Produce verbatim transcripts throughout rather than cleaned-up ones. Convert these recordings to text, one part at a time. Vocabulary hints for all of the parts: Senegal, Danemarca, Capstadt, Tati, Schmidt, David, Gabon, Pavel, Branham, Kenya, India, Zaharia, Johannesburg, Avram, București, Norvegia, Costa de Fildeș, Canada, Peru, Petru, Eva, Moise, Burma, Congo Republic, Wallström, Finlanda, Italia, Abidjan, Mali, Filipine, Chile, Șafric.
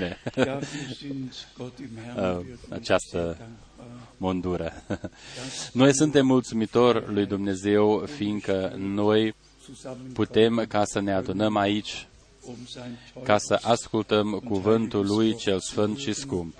bine această mondură. Noi suntem mulțumitori lui Dumnezeu, fiindcă noi putem ca să ne adunăm aici, ca să ascultăm cuvântul Lui cel Sfânt și scump.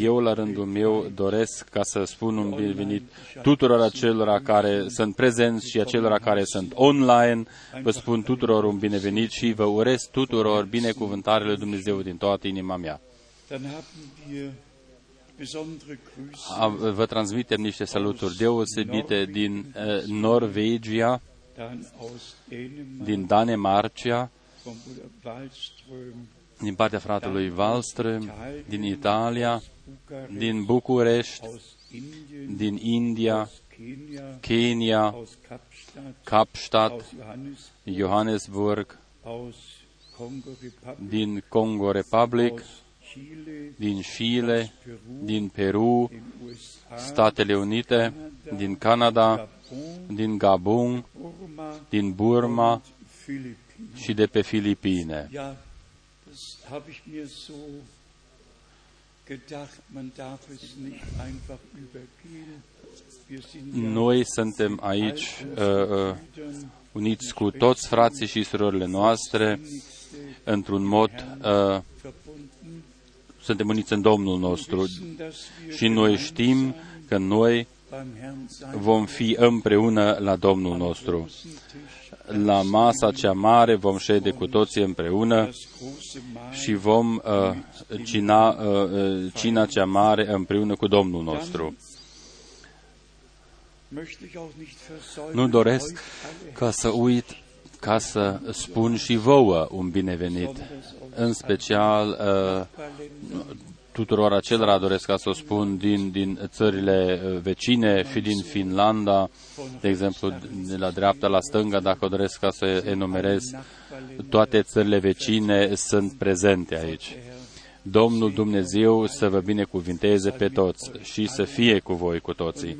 Eu, la rândul meu, doresc ca să spun un bine venit tuturor acelora care sunt prezenți și acelora care sunt online. Vă spun tuturor un binevenit și vă urez tuturor binecuvântarele Dumnezeu din toată inima mea. Vă transmitem niște saluturi deosebite din Norvegia, din Danemarca, din partea fratelui Wallström, din Italia, din București, din India, Kenya, Capstadt, Johannesburg, din Congo Republic, din Chile, din Peru, Statele Unite, din Canada, din Gabon, din Burma și de pe Filipine. Noi suntem aici uh, uh, uniți cu toți frații și surorile noastre, într-un mod, uh, suntem uniți în Domnul nostru și noi știm că noi vom fi împreună la Domnul nostru. La masa cea mare vom șede cu toții împreună și vom uh, cina, uh, cina cea mare împreună cu Domnul nostru. Nu doresc ca să uit, ca să spun și vouă un binevenit, în special uh, tuturor acelora doresc ca să o spun din, din țările vecine și din Finlanda, de exemplu, de la dreapta la stânga, dacă doresc ca să enumerez, toate țările vecine sunt prezente aici. Domnul Dumnezeu să vă binecuvinteze pe toți și să fie cu voi cu toții.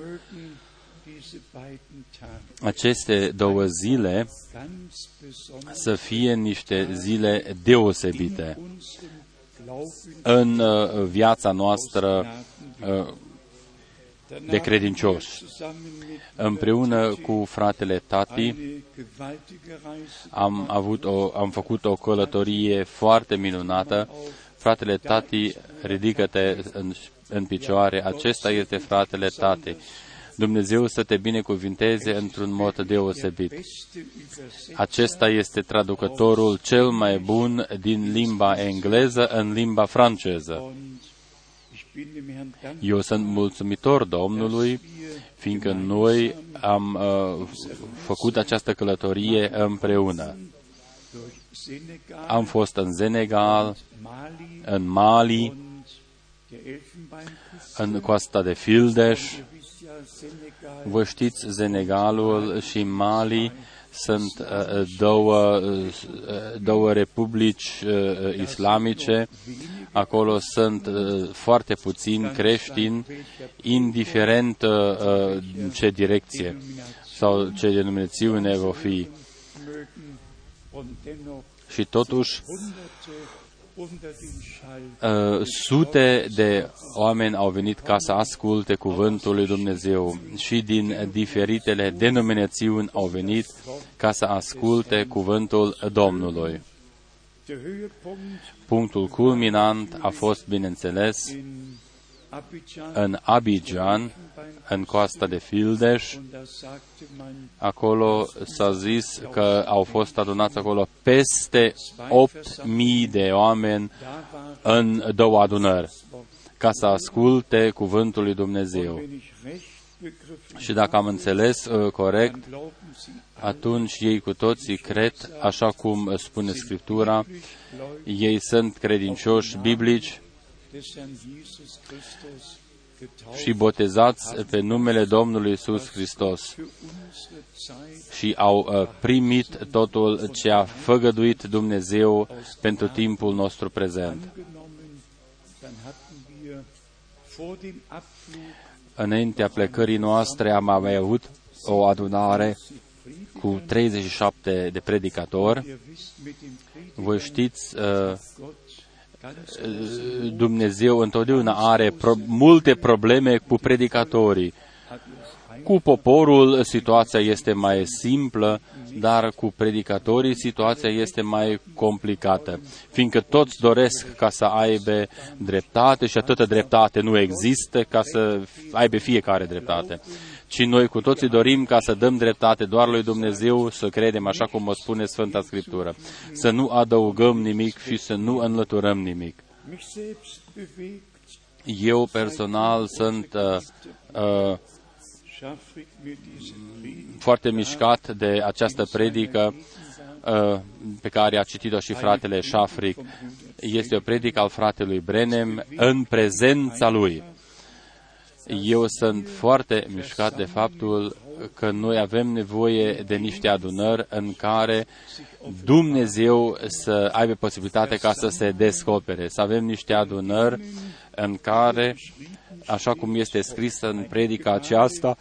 Aceste două zile să fie niște zile deosebite în viața noastră de credincioși. Împreună cu fratele Tati am, avut o, am făcut o călătorie foarte minunată. Fratele Tati, ridică-te în, în picioare. Acesta este fratele Tati. Dumnezeu să te binecuvinteze într-un mod deosebit. Acesta este traducătorul cel mai bun din limba engleză în limba franceză. Eu sunt mulțumitor Domnului, fiindcă noi am uh, făcut această călătorie împreună. Am fost în Senegal, în Mali, în Costa de Fildeș. Vă știți, Senegalul și Mali sunt două, două republici islamice. Acolo sunt foarte puțini creștini, indiferent în ce direcție sau ce denominațiune vor fi. Și totuși, Uh, sute de oameni au venit ca să asculte cuvântul lui Dumnezeu și din diferitele denominațiuni au venit ca să asculte cuvântul Domnului. Punctul culminant a fost, bineînțeles, în Abidjan, în Coasta de Fildeș. Acolo s-a zis că au fost adunați acolo peste opt mii de oameni în două adunări, ca să asculte cuvântul lui Dumnezeu. Și dacă am înțeles corect, atunci ei cu toții cred, așa cum spune Scriptura, ei sunt credincioși biblici și botezați pe numele Domnului Iisus Hristos și au primit totul ce a făgăduit Dumnezeu pentru timpul nostru prezent. Înaintea plecării noastre am mai avut o adunare cu treizeci și șapte de predicatori. Voi știți, Dumnezeu întotdeauna are pro- multe probleme cu predicatorii. Cu poporul situația este mai simplă, dar cu predicatorii situația este mai complicată, fiindcă toți doresc ca să aibă dreptate și atâta dreptate nu există ca să aibă fiecare dreptate. Ci noi cu toții dorim ca să dăm dreptate doar lui Dumnezeu, să credem așa cum o spune Sfânta Scriptură, să nu adăugăm nimic și să nu înlăturăm nimic. Eu personal sunt uh, uh, foarte mișcat de această predică uh, pe care a citit-o și fratele Șafric. Este o predică al fratelui Branham în prezența lui. Eu sunt foarte mișcat de faptul că noi avem nevoie de niște adunări în care Dumnezeu să aibă posibilitatea ca să se descopere, să avem niște adunări în care, așa cum este scris în predica aceasta,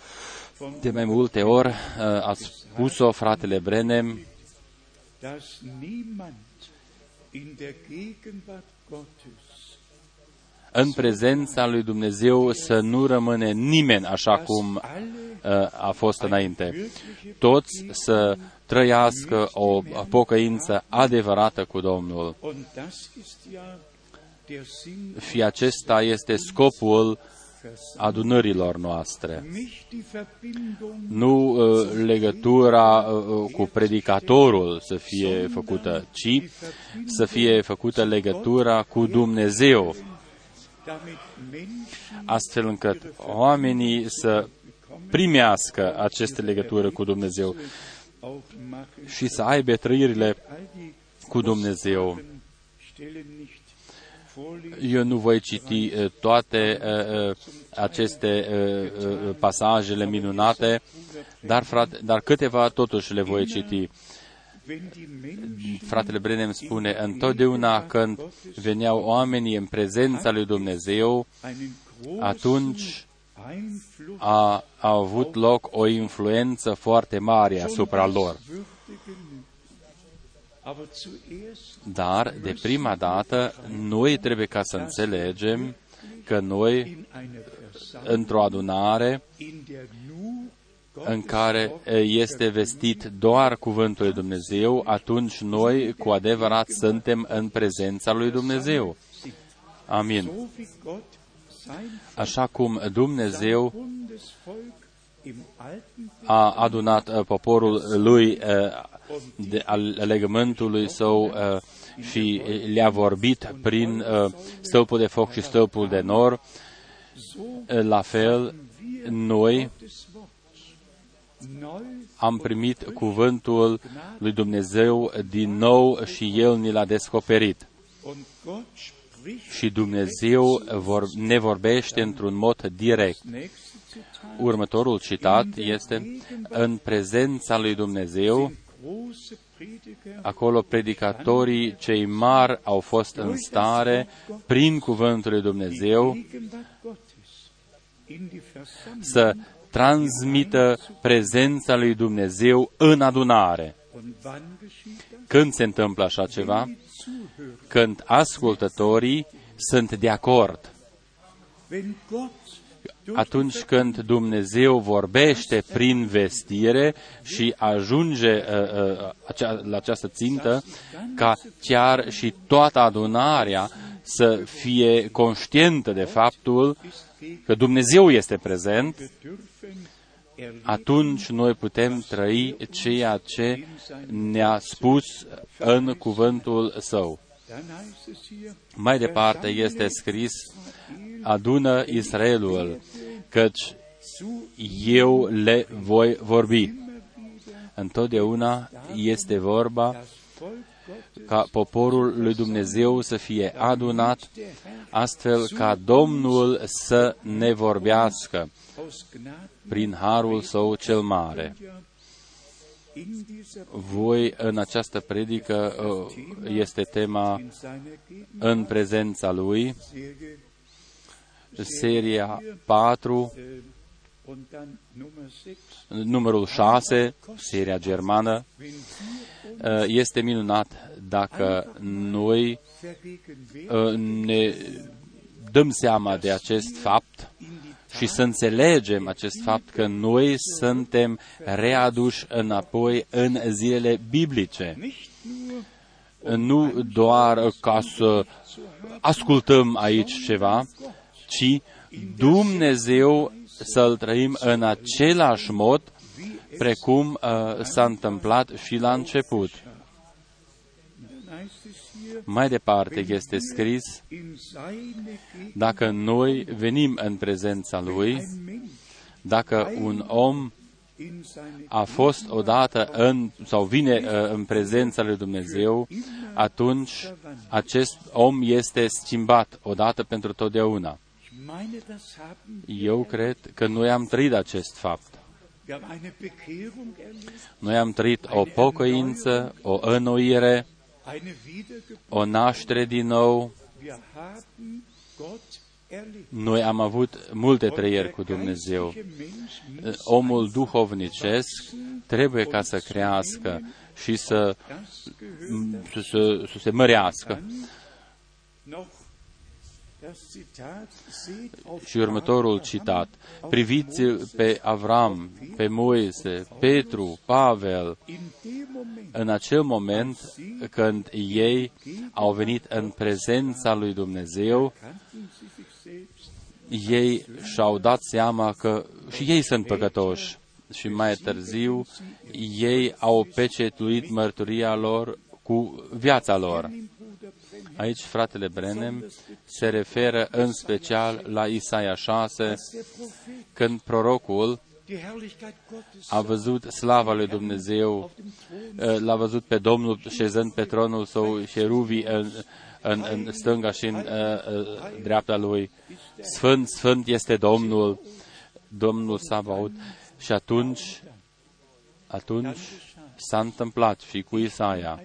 de mai multe ori a spus-o fratele Branham, în prezența lui Dumnezeu să nu rămâne nimeni așa cum a fost înainte. Toți să trăiască o pocăință adevărată cu Domnul. Și acesta este scopul adunărilor noastre. Nu legătura cu predicatorul să fie făcută, ci să fie făcută legătura cu Dumnezeu, astfel încât oamenii să primească aceste legături cu Dumnezeu și să aibă trăirile cu Dumnezeu. Eu nu voi citi toate aceste pasajele minunate, dar, frate, dar câteva totuși le voi citi. Fratele Branham spune, întotdeauna când veneau oamenii în prezența lui Dumnezeu, atunci a, a avut loc o influență foarte mare asupra lor. Dar, de prima dată, noi trebuie ca să înțelegem că noi, într-o adunare în care este vestit doar cuvântul lui Dumnezeu, atunci noi cu adevărat suntem în prezența lui Dumnezeu. Amin. Așa cum Dumnezeu a adunat poporul lui de, al legământului său și le-a vorbit prin stâlpul de foc și stâlpul de nor, la fel noi am primit cuvântul lui Dumnezeu din nou și El ni l-a descoperit. Și Dumnezeu ne vorbește într-un mod direct. Următorul citat este în prezența lui Dumnezeu. Acolo predicatorii cei mari au fost în stare, prin cuvântul lui Dumnezeu, să transmită prezența lui Dumnezeu în adunare. Când se întâmplă așa ceva? Când ascultătorii sunt de acord. Atunci când Dumnezeu vorbește prin vestire și ajunge uh, uh, acea, la această țintă, ca chiar și toată adunarea să fie conștientă de faptul că Dumnezeu este prezent, atunci noi putem trăi ceea ce ne-a spus în cuvântul Său. Mai departe este scris, adună Israelul, căci eu le voi vorbi. Întotdeauna este vorba ca poporul lui Dumnezeu să fie adunat, astfel ca Domnul să ne vorbească prin harul Său cel mare. Voi, în această predică, este tema în prezența Lui, seria patru, Numărul șase, seria germană, este minunat dacă noi ne dăm seama de acest fapt și să înțelegem acest fapt că noi suntem readuși înapoi în zilele biblice. Nu doar ca să ascultăm aici ceva, ci Dumnezeu să-L trăim în același mod precum uh, s-a întâmplat și la început. Mai departe este scris, dacă noi venim în prezența Lui, dacă un om a fost odată în, sau vine uh, în prezența lui Dumnezeu, atunci acest om este schimbat odată pentru totdeauna. Eu cred că noi am trăit acest fapt. Noi am trăit o pocăință, o înnoire, o naștere din nou. Noi am avut multe trăieri cu Dumnezeu. Omul duhovnicesc trebuie ca să crească și să, să, să, să se mărească. Și următorul citat. Priviți pe Avram, pe Moise, Petru, Pavel, în acel moment când ei au venit în prezența lui Dumnezeu, ei și-au dat seama că și ei sunt păcătoși. Și mai târziu, ei au pecetuit mărturia lor cu viața lor. Aici fratele Branham se referă în special la Isaia șase, când prorocul a văzut slava lui Dumnezeu, l-a văzut pe Domnul șezând pe tronul său, șeruvii în, în, în stânga și în uh, dreapta lui. Sfânt, sfânt este Domnul, Domnul Sabaot. Și atunci, atunci s-a întâmplat și cu Isaia.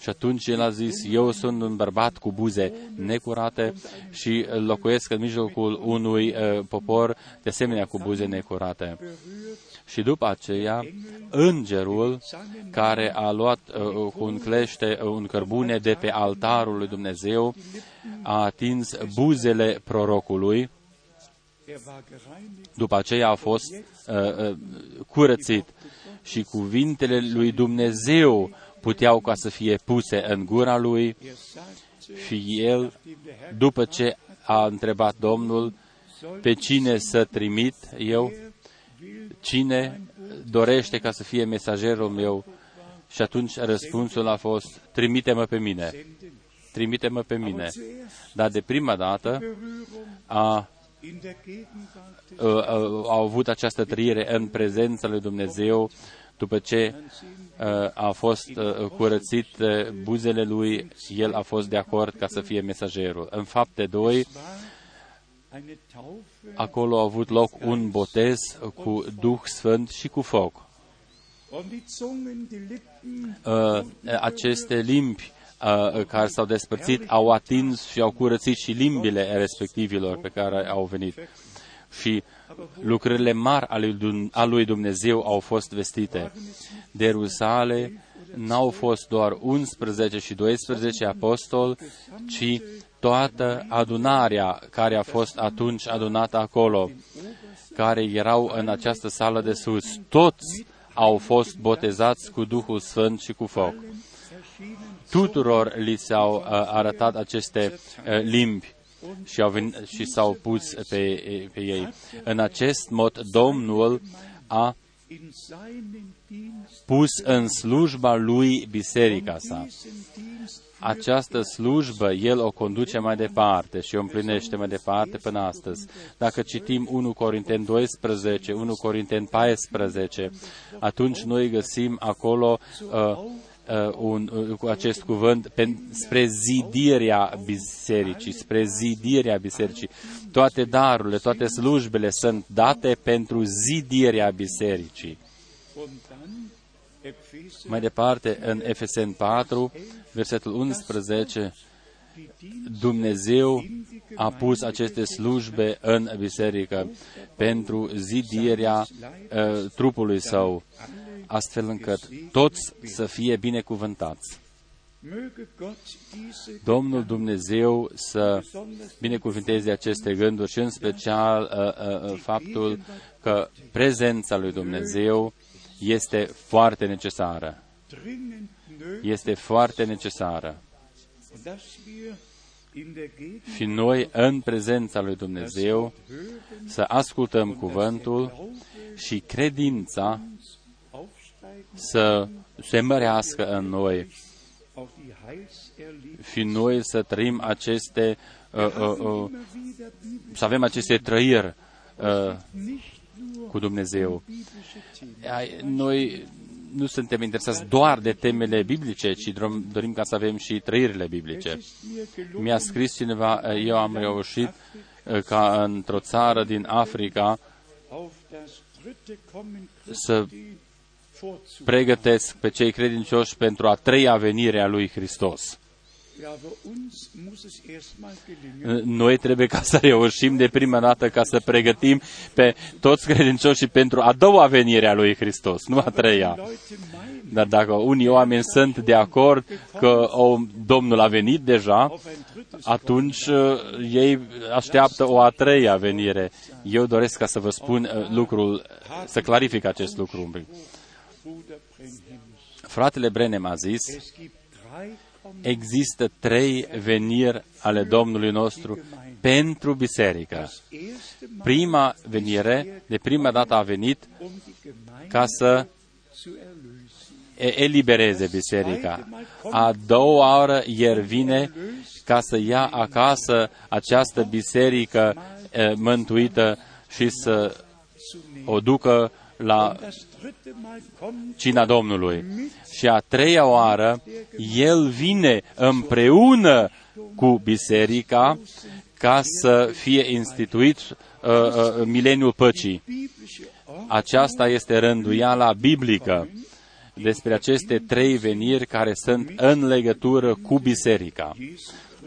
Și atunci el a zis, eu sunt un bărbat cu buze necurate și locuiesc în mijlocul unui uh, popor de asemenea cu buze necurate. Și după aceea, îngerul care a luat uh, cu un clește, uh, un cărbune de pe altarul lui Dumnezeu, a atins buzele prorocului. După aceea a fost uh, uh, curățit și cuvintele lui Dumnezeu puteau ca să fie puse în gura lui și el, după ce a întrebat Domnul, pe cine să trimit eu, cine dorește ca să fie mesagerul meu, și atunci răspunsul a fost, trimite-mă pe mine, trimite-mă pe mine. Dar de prima dată a au avut această trăire în prezența lui Dumnezeu, după ce a fost curățit buzele lui, el a fost de acord ca să fie mesagerul. În Fapte doi, acolo a avut loc un botez cu Duh Sfânt și cu foc. Aceste limbi care s-au despărțit au atins și au curățit și limbile respectivilor pe care au venit. Și lucrările mari ale lui Dumnezeu au fost vestite. De rusale n-au fost doar unsprezece și doisprezece apostoli, ci toată adunarea care a fost atunci adunată acolo, care erau în această sală de sus. Toți au fost botezați cu Duhul Sfânt și cu foc. Tuturor li s-au arătat aceste limbi. Și, au venit, și s-au pus pe, pe ei. În acest mod, Domnul a pus în slujba lui biserica sa. Această slujbă, el o conduce mai departe și o împlinește mai departe până astăzi. Dacă citim unu Corinteni doisprezece, unu Corinteni paisprezece, atunci noi găsim acolo uh, Uh, un, uh, cu acest cuvânt pe, spre zidirea bisericii, spre zidirea bisericii. Toate darurile, toate slujbele sunt date pentru zidirea bisericii. Mai departe, în Efeseni patru, versetul unsprezece, Dumnezeu a pus aceste slujbe în biserică pentru zidierea uh, trupului său, astfel încât toți să fie binecuvântați. Domnul Dumnezeu să binecuvinteze aceste gânduri și în special uh, uh, faptul că prezența lui Dumnezeu este foarte necesară. Este foarte necesară. Și noi, în prezența lui Dumnezeu, să ascultăm cuvântul și credința să se mărească în noi. Și noi să trăim aceste, uh, uh, uh, să avem aceste trăiri uh, cu Dumnezeu. Noi nu suntem interesați doar de temele biblice, ci dorim ca să avem și trăirile biblice. Mi-a scris cineva, eu am reușit ca într-o țară din Africa să pregătesc pe cei credincioși pentru a treia venire a lui Hristos. Noi trebuie ca să reușim de prima dată ca să pregătim pe toți credincioșii pentru a doua venire a lui Hristos, nu a treia. Dar dacă unii oameni sunt de acord că o, Domnul a venit deja, atunci ei așteaptă o a treia venire. Eu doresc ca să vă spun lucrul, să clarific acest lucru. Fratele Branham a zis, există trei veniri ale Domnului nostru pentru biserică. Prima venire, de prima dată a venit ca să elibereze biserica. A doua oară El vine ca să ia acasă această biserică mântuită și să o ducă la cina Domnului. Și a treia oară, El vine împreună cu biserica ca să fie instituit uh, uh, mileniul păcii. Aceasta este rânduiala biblică despre aceste trei veniri care sunt în legătură cu biserica,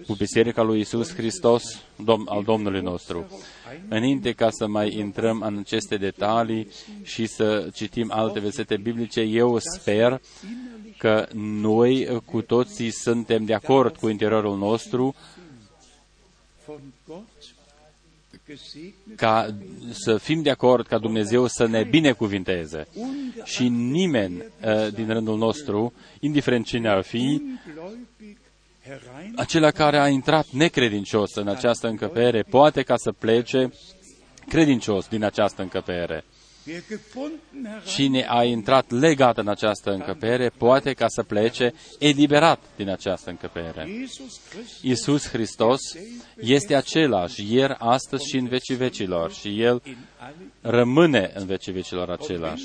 cu biserica lui Iisus Hristos, Domn, al Domnului nostru. Înainte ca să mai intrăm în aceste detalii și să citim alte versete biblice, eu sper că noi cu toții suntem de acord cu interiorul nostru ca să fim de acord ca Dumnezeu să ne binecuvinteze. Și nimeni din rândul nostru, indiferent cine ar fi, acela care a intrat necredincios în această încăpere, poate ca să plece credincios din această încăpere. Cine a intrat legat în această încăpere, poate ca să plece eliberat din această încăpere. Iisus Hristos este același ieri, astăzi și în vecii vecilor și El rămâne în vecii vecilor același.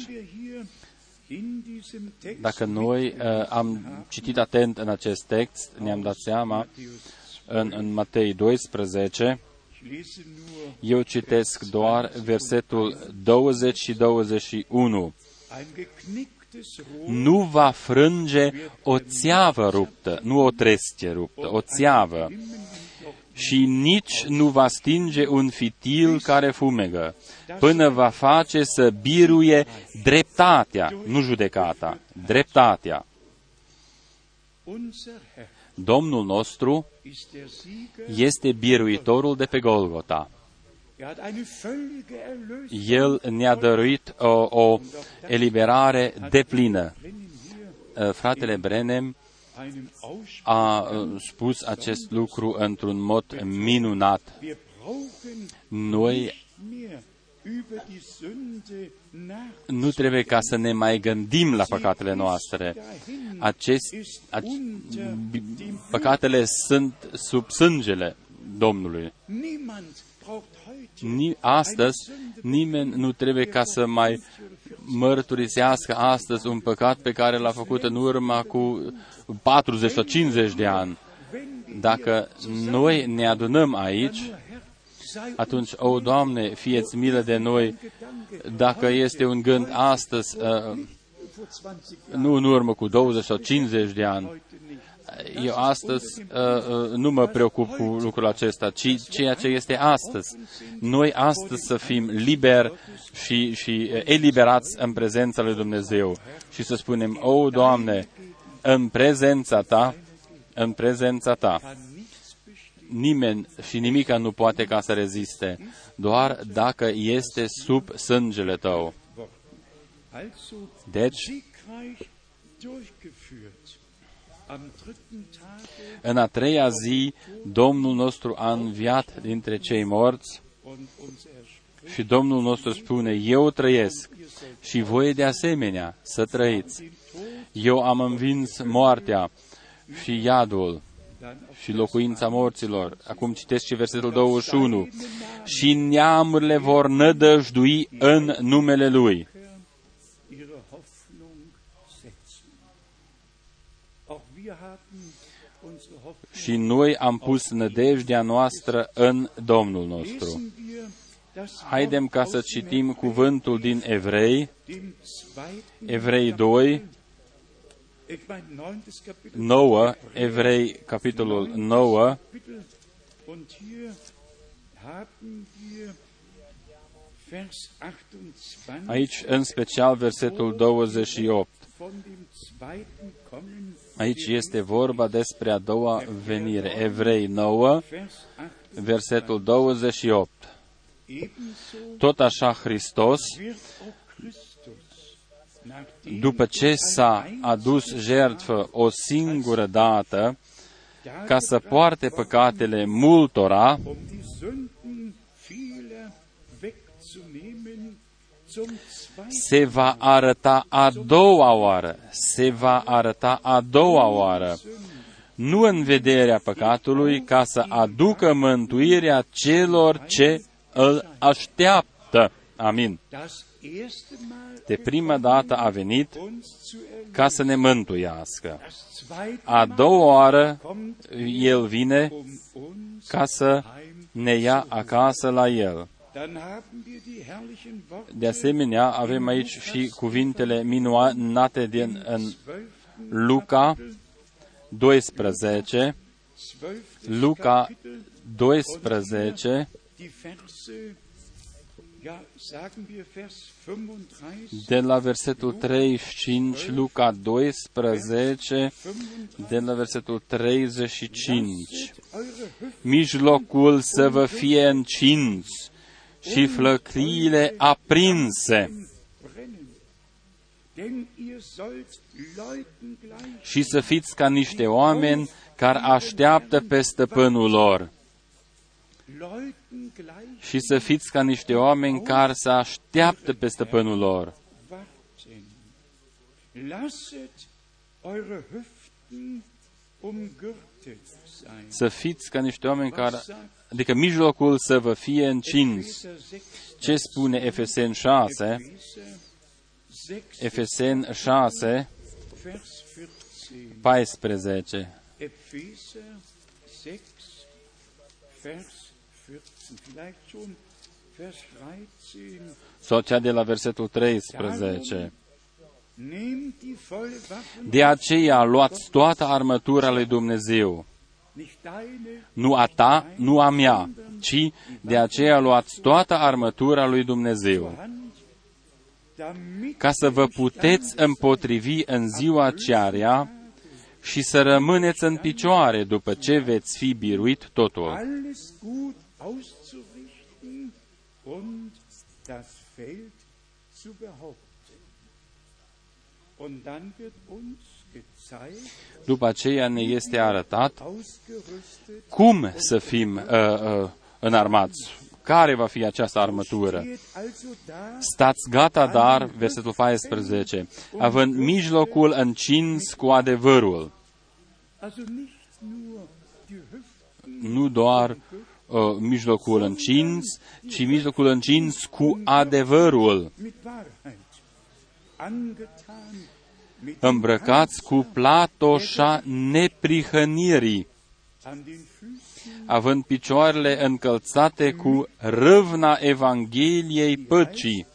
Dacă noi uh, am citit atent în acest text, ne-am dat seama în, în Matei doisprezece, eu citesc doar versetul douăzeci și douăzeci și unu. Nu va frânge o țeavă ruptă, nu o trestie ruptă, o țeavă, și nici nu va stinge un fitil care fumegă, până va face să biruie dreptatea, nu judecata, dreptatea. Domnul nostru este biruitorul de pe Golgota. El ne-a dăruit o, o eliberare deplină. Fratele Branham a spus acest lucru într-un mod minunat. Noi nu trebuie ca să ne mai gândim la păcatele noastre. Acest, a, păcatele sunt sub sângele Domnului. Ni, astăzi, nimeni nu trebuie ca să mai mărturisească astăzi un păcat pe care l-a făcut în urma cu patruzeci sau cincizeci de ani. Dacă noi ne adunăm aici, atunci, o, Doamne, fie-ți milă de noi, dacă este un gând astăzi, uh, nu în urmă cu douăzeci sau cincizeci de ani, eu astăzi uh, nu mă preocup cu lucrul acesta, ci ceea ce este astăzi. Noi astăzi să fim liberi și, și eliberați în prezența lui Dumnezeu și să spunem, o, Doamne, în prezența Ta, în prezența Ta, nimeni și nimica nu poate ca să reziste, doar dacă este sub sângele Tău. Deci, în a treia zi, Domnul nostru a înviat dintre cei morți și Domnul nostru spune, eu trăiesc și voi de asemenea să trăiți. Eu am învins moartea și iadul și locuința morților. Acum citesc și versetul douăzeci și unu. Și neamurile vor nădăjdui în numele Lui. Și noi am pus nădejdea noastră în Domnul nostru. Haidem ca să citim cuvântul din Evrei, Evrei doi, nouă, Evrei capitolul nouă, aici în special versetul douăzeci și opt. Aici este vorba despre a doua venire. Evrei nouă, versetul douăzeci și opt. Tot așa Hristos, după ce s-a adus jertfă o singură dată, ca să poarte păcatele multora, se va arăta a doua oară, se va arăta a doua oară, nu în vederea păcatului, ca să aducă mântuirea celor ce îl așteaptă. Amin. De prima dată a venit ca să ne mântuiască. A doua oară El vine ca să ne ia acasă la El. De asemenea, avem aici și cuvintele minunate din în Luca doisprezece, Luca doisprezece, de la versetul treizeci și cinci, Luca doisprezece, de la versetul treizeci și cinci. Mijlocul să vă fie încins și flăcările aprinse, și să fiți ca niște oameni care așteaptă pe stăpânul lor, și să fiți ca niște oameni care se așteaptă pe stăpânul lor. Să fiți ca niște oameni care, adică mijlocul să vă fie încins. Ce spune Efeseni șase? Efeseni șase, paisprezece. Sau cea de la versetul treisprezece. De aceea luați toată armătura lui Dumnezeu. Nu a ta, nu a mea, ci de aceea luați toată armătura lui Dumnezeu, ca să vă puteți împotrivi în ziua aceea și să rămâneți în picioare după ce veți fi biruit totul. După aceea ne este arătat cum să fim uh, uh, înarmați, care va fi această armătură. Stați gata, dar, versetul paisprezece, având mijlocul încins cu adevărul. Nu doar uh, mijlocul încins, ci mijlocul încins cu adevărul. Îmbrăcați cu platoșa neprihănirii, având picioarele încălțate cu râvna Evangheliei păcii,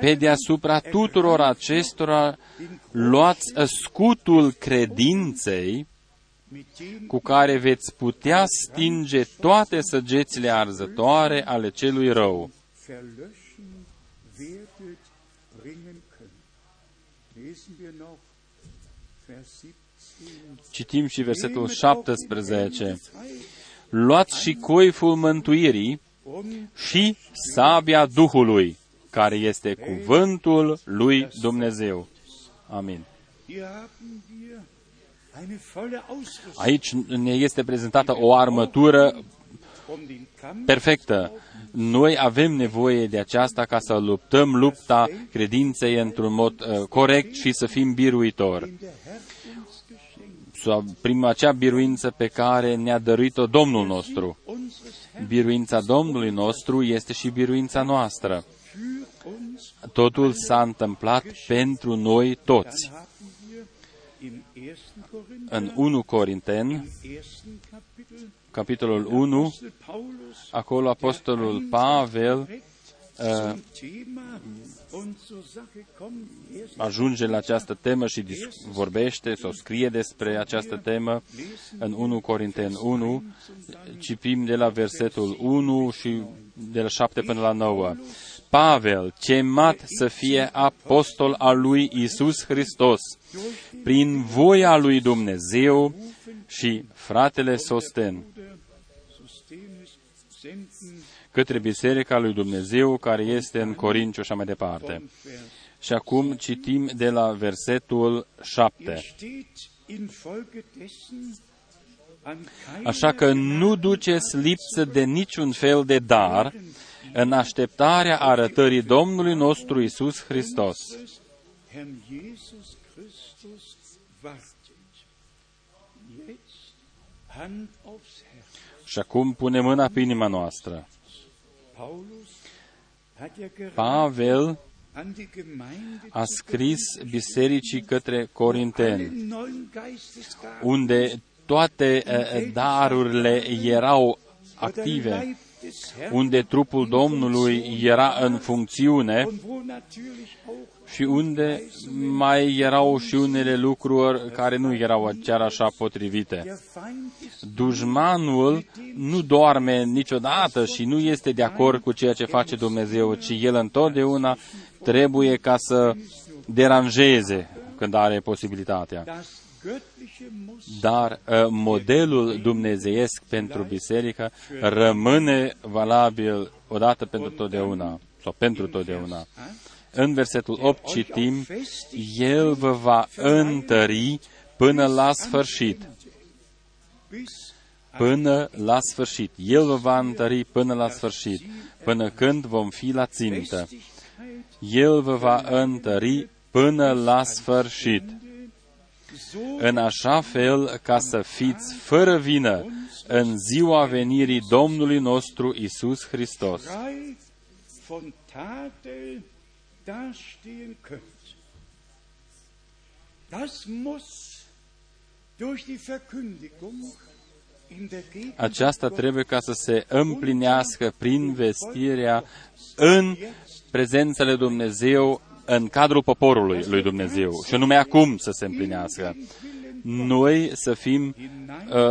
Pe deasupra tuturor acestora, luați scutul credinței, cu care veți putea stinge toate săgețile arzătoare ale celui rău. Citim și versetul șaptesprezece. Luați și coiful mântuirii și sabia Duhului, care este cuvântul lui Dumnezeu. Amin. Aici ne este prezentată o armătură perfectă. Noi avem nevoie de aceasta ca să luptăm lupta credinței într-un mod uh, corect și să fim biruitori. Prin acea biruință pe care ne-a dăruit-o Domnul nostru. Biruința Domnului nostru este și biruința noastră. Totul s-a întâmplat pentru noi toți. În întâi Corinteni, capitolul unu, acolo Apostolul Pavel uh, ajunge la această temă și vorbește sau scrie despre această temă. În întâi Corinteni unu, citim de la versetul unu și de la șapte până la nouă. Pavel, chemat să fie apostol al lui Iisus Hristos, prin voia lui Dumnezeu, și fratele Sosten, către biserica lui Dumnezeu care este în Corintiu și mai departe. Și acum citim de la versetul șapte. Așa că nu duceți lipsă de niciun fel de dar în așteptarea arătării Domnului nostru Iisus Hristos. Și acum pune mâna pe inima noastră. Pavel a scris bisericii către Corinteni, unde toate darurile erau active, unde trupul Domnului era în funcțiune și unde mai erau și unele lucruri care nu erau chiar așa potrivite. Dușmanul nu doarme niciodată și nu este de acord cu ceea ce face Dumnezeu, ci el întotdeauna trebuie ca să deranjeze când are posibilitatea. Dar modelul dumnezeiesc pentru biserică rămâne valabil odată pentru totdeauna, sau pentru totdeauna. În versetul opt citim, El vă va întări până la sfârșit. Până la sfârșit. El vă va întări până la sfârșit, până când vom fi la țintă. El vă va întări până la sfârșit. În așa fel ca să fiți fără vină în ziua venirii Domnului nostru Iisus Hristos. Aceasta trebuie ca să se împlinească prin vestirea în prezența lui Dumnezeu, în cadrul poporului lui Dumnezeu, și anume acum să se împlinească. Noi să fim uh,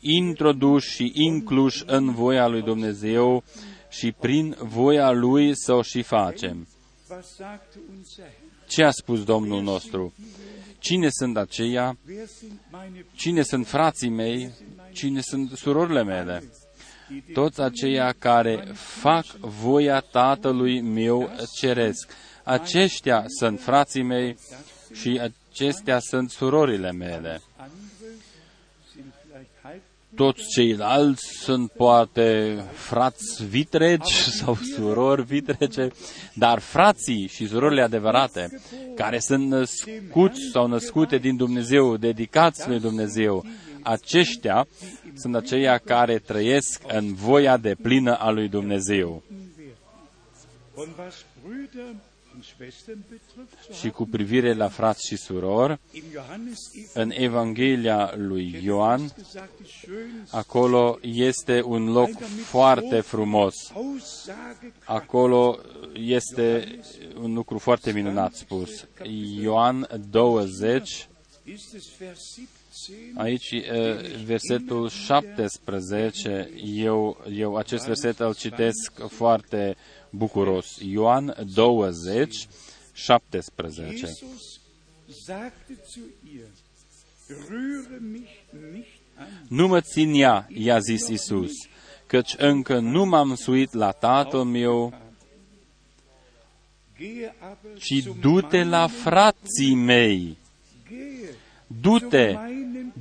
introduși și incluși în voia lui Dumnezeu și prin voia lui să o și facem. Ce a spus Domnul nostru? Cine sunt aceia? Cine sunt frații mei? Cine sunt surorile mele? Toți aceia care fac voia Tatălui meu ceresc. Aceștia sunt frații mei și acestea sunt surorile mele. Toți ceilalți sunt poate frați vitregi sau surori vitrege, dar frații și surorile adevărate, care sunt născuți sau născute din Dumnezeu, dedicați lui Dumnezeu, aceștia sunt aceia care trăiesc în voia deplină a lui Dumnezeu. și cu privire la frați și surori, în Evanghelia lui Ioan, acolo este un loc foarte frumos. Acolo este un lucru foarte minunat spus. Ioan douăzeci, aici versetul șaptesprezece, eu, eu acest verset îl citesc foarte bucuros. Ioan douăzeci, șaptesprezece. Nu mă țin ea, i-a zis Iisus, căci încă nu m-am suit la Tatăl meu, ci du-te la frații mei. Du-te,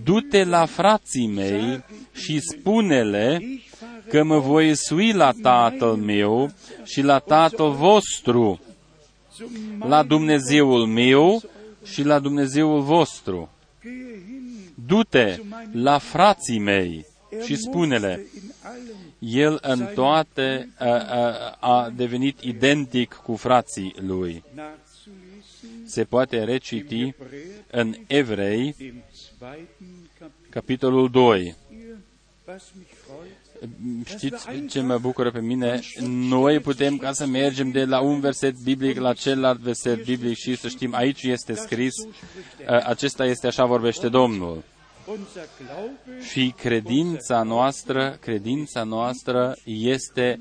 du-te la frații mei și spune-le că mă voi sui la Tatăl meu și la Tatăl vostru, la Dumnezeul meu și la Dumnezeul vostru. Du-te la frații mei și spune-le. El în toate a, a, a devenit identic cu frații lui. Se poate reciti în Evrei, capitolul doi. Știți ce mă bucură pe mine? Noi putem ca să mergem de la un verset biblic la celălalt verset biblic și să știm, aici este scris, acesta este, așa vorbește Domnul. Și credința noastră, credința noastră este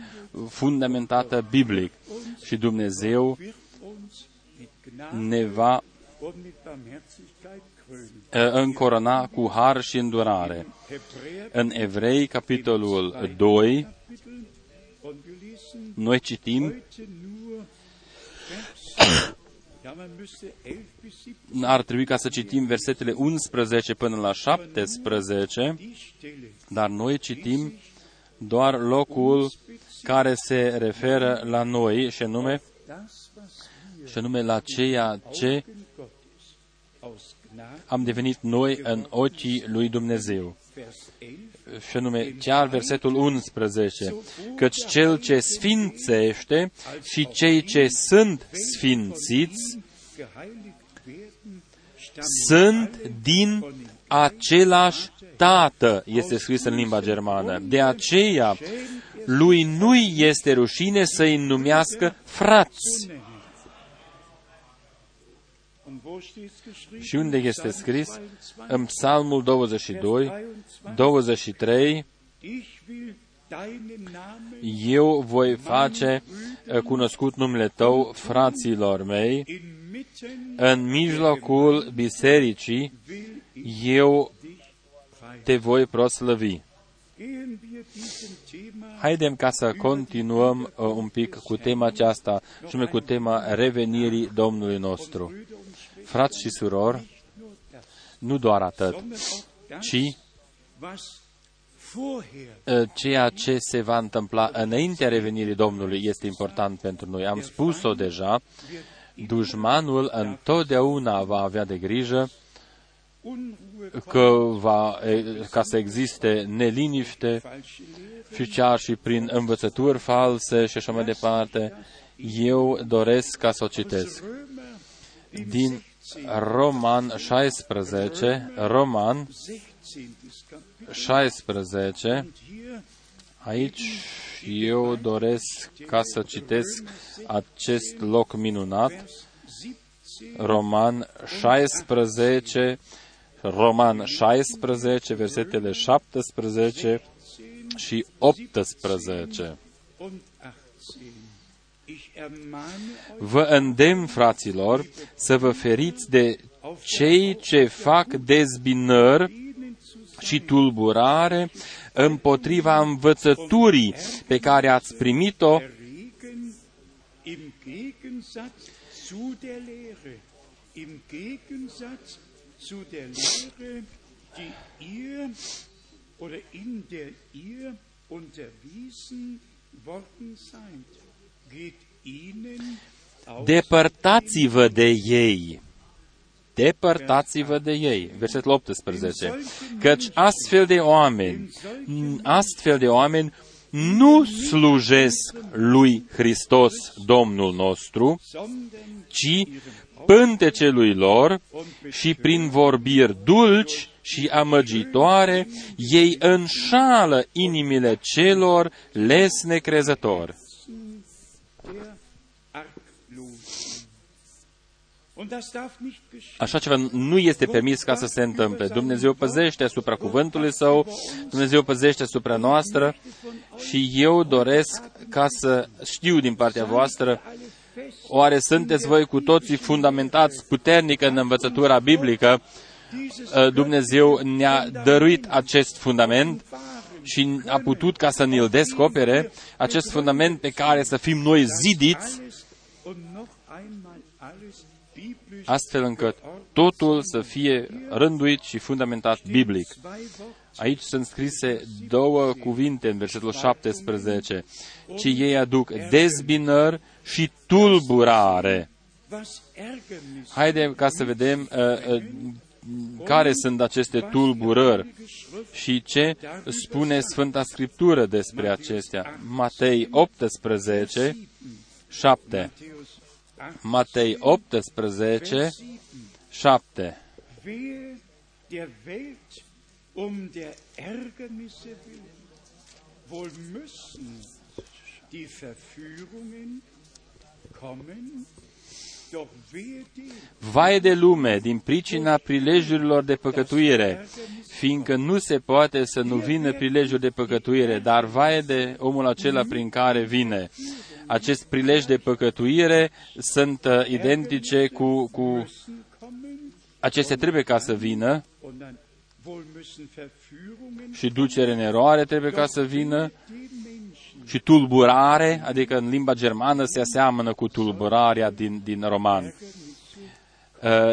fundamentată biblic. Și Dumnezeu ne va încorona cu har și îndurare. În Evrei, capitolul doi, noi citim, ar trebui ca să citim versetele unsprezece până la șaptesprezece, dar noi citim doar locul care se referă la noi, și anume, și anume la ceea ce am devenit noi în ochii lui Dumnezeu. Și anume, chiar versetul unsprezece, căci cel ce sfințește și cei ce sunt sfințiți sunt din același Tată, este scris în limba germană. De aceea, lui nu-i este rușine să-i numească frați. Și unde este scris? În Psalmul douăzeci și doi, douăzeci și trei, eu voi face cunoscut numele tău fraților mei, în mijlocul bisericii eu te voi proslăvi. Haidem ca să continuăm un pic cu tema aceasta, și mai cu tema revenirii Domnului nostru. Frați și surori, nu doar atât, ci ceea ce se va întâmpla înaintea revenirii Domnului este important pentru noi. Am spus-o deja, dușmanul întotdeauna va avea de grijă că va, ca să existe neliniște și chiar și prin învățături false și așa mai departe. Eu doresc ca să o citesc. Din Roman șaisprezece, Roman șaisprezece, aici eu doresc ca să citesc acest loc minunat, Roman șaisprezece, Roman șaisprezece, versetele șaptesprezece și optsprezece. Vă îndemn, fraților, să vă feriți de cei ce fac dezbinări și tulburare împotriva învățăturii pe care ați primit-o, depărtați-vă de ei, depărtați-vă de ei, versetul optsprezece, căci astfel de oameni, astfel de oameni nu slujesc lui Hristos, Domnul nostru, ci pântecelui lor și prin vorbiri dulci și amăgitoare, ei înșală inimile celor lesnecrezători. Așa ceva nu este permis ca să se întâmple. Dumnezeu păzește asupra cuvântului Său, Dumnezeu păzește asupra noastră și eu doresc ca să știu din partea voastră, oare sunteți voi cu toții fundamentați puternic în învățătura biblică? Dumnezeu ne-a dăruit acest fundament și a putut ca să ne-l descopere, acest fundament pe care să fim noi zidiți, astfel încât totul să fie rânduit și fundamentat biblic. Aici sunt scrise două cuvinte în versetul șaptesprezece, ci ei aduc dezbinări și tulburare. Haide ca să vedem uh, uh, care sunt aceste tulburări și ce spune Sfânta Scriptură despre acestea. Matei optsprezece, șapte. Matei optsprezece, șapte. Vai de lume, din pricina prilejurilor de păcătuire, fiindcă nu se poate să nu vină prilejul de păcătuire, dar vai de omul acela prin care vine. Acest prilej de păcătuire sunt identice cu, cu... acestea trebuie ca să vină și ducere în eroare trebuie ca să vină și tulburare, adică în limba germană se aseamănă cu tulburarea din, din roman.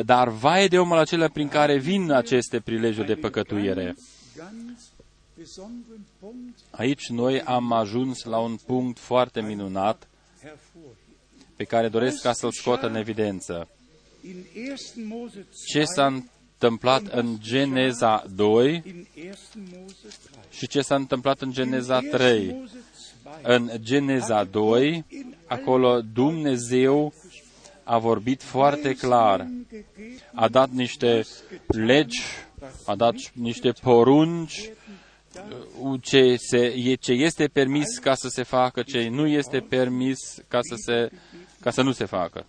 Dar vai de omul acela prin care vin aceste prilejuri de păcătuire. Aici noi am ajuns la un punct foarte minunat pe care doresc ca să-l scot în evidență. Ce s-a întâmplat în Geneza doi și ce s-a întâmplat în Geneza trei. În Geneza doi, acolo Dumnezeu a vorbit foarte clar, a dat niște legi, a dat niște porunci, ce, se, ce este permis ca să se facă, ce nu este permis ca să, se, ca să nu se facă.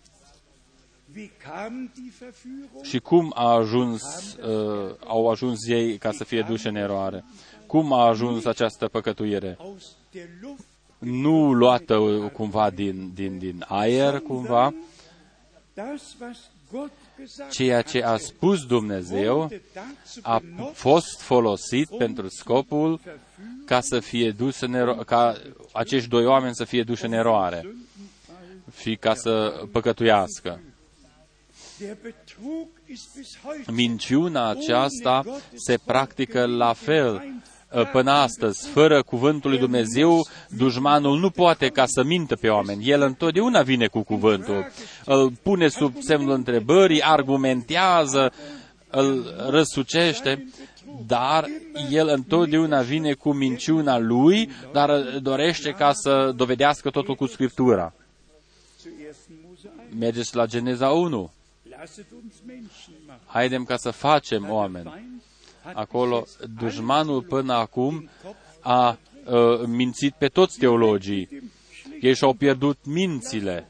Și cum a ajuns, uh, au ajuns ei ca să fie duși în eroare? Cum a ajuns această păcătuire? Nu luată cumva din, din, din aer, cumva. Ceea ce a spus Dumnezeu a fost folosit pentru scopul ca să fie dus în ero- ca acești doi oameni să fie duși în eroare și ca să păcătuiască. Minciuna aceasta se practică la fel până astăzi. Fără cuvântul lui Dumnezeu, dușmanul nu poate ca să mintă pe oameni. El întotdeauna vine cu cuvântul. Îl pune sub semnul întrebării, argumentează, îl răsucește, dar el întotdeauna vine cu minciuna lui, dar dorește ca să dovedească totul cu Scriptura. Mergeți la Geneza unu. Haidem ca să facem oameni. Acolo, dușmanul până acum a, a mințit pe toți teologii. Ei și-au pierdut mințile.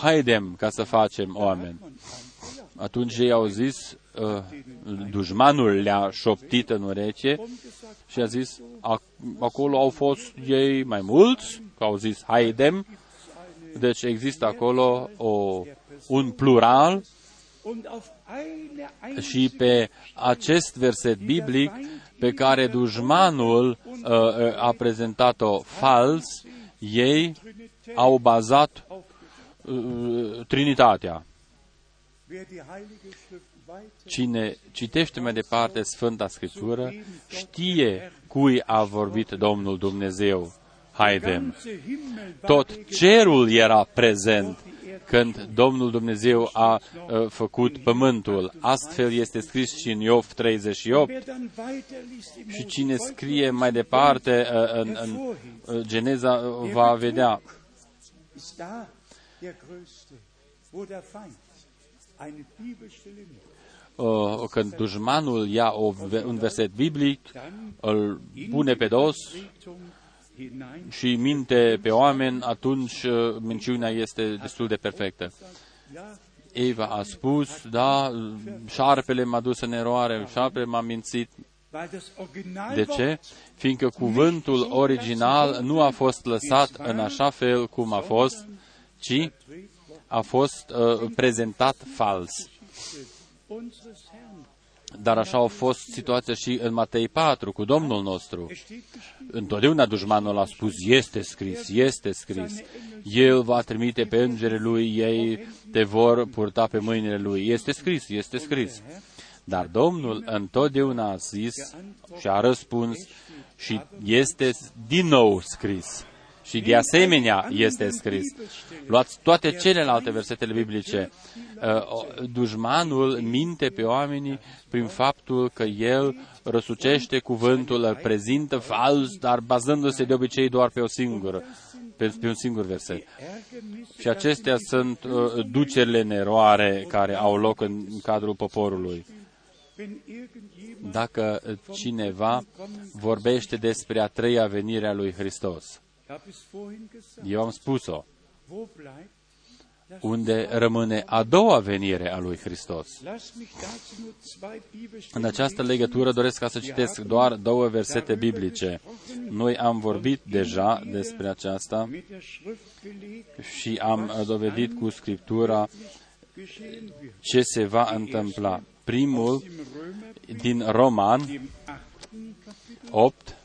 Haidem ca să facem oameni. Atunci ei au zis, a, dușmanul le-a șoptit în ureche și a zis, a, acolo au fost ei mai mulți, că au zis haidem. Deci există acolo o, un plural. Și pe acest verset biblic pe care dușmanul uh, a prezentat-o fals, ei au bazat uh, Trinitatea. Cine citește mai departe Sfânta Scriptură știe cui a vorbit Domnul Dumnezeu. Haidem! Tot cerul era prezent când Domnul Dumnezeu a făcut pământul. Astfel este scris și în Iov treizeci și opt. Și cine scrie mai departe în, în Geneza va vedea. Când dușmanul ia un verset biblic, îl pune pe dos și minte pe oameni, atunci minciunea este destul de perfectă. Eva a spus, da, șarpele m-a dus în eroare, șarpele m-a mințit. De ce? Fiindcă cuvântul original nu a fost lăsat în așa fel cum a fost, ci a fost uh, prezentat fals. Dar așa a fost situația și în Matei patru, cu Domnul nostru. Întotdeauna dușmanul a spus, este scris, este scris. El va trimite pe îngerii lui, ei te vor purta pe mâinile lui. Este scris, este scris. Dar Domnul întotdeauna a zis și a răspuns și este din nou scris. Și de asemenea este scris. Luați toate celelalte versetele biblice. Dușmanul minte pe oamenii prin faptul că el răsucește cuvântul, îl prezintă fals, dar bazându-se de obicei doar pe o singură, pe, pe un singur verset. Și acestea sunt uh, ducerile în eroare care au loc în cadrul poporului. Dacă cineva vorbește despre a treia venire a lui Hristos, eu am spus-o. Unde rămâne a doua venire a lui Hristos? În această legătură doresc ca să citesc doar două versete biblice. Noi am vorbit deja despre aceasta și am dovedit cu Scriptura ce se va întâmpla. Primul din Roman opt,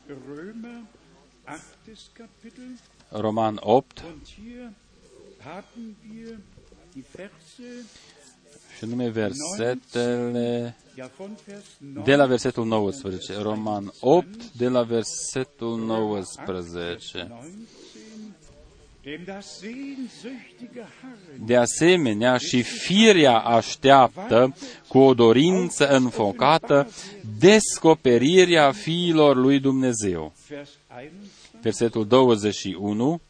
Roman opt, și nume versetele de la versetul nouăsprezece. Roman opt, de la versetul nouăsprezece. De asemenea, și firea așteaptă cu o dorință înfocată descoperirea fiilor lui Dumnezeu. Versetul douăzeci și unu.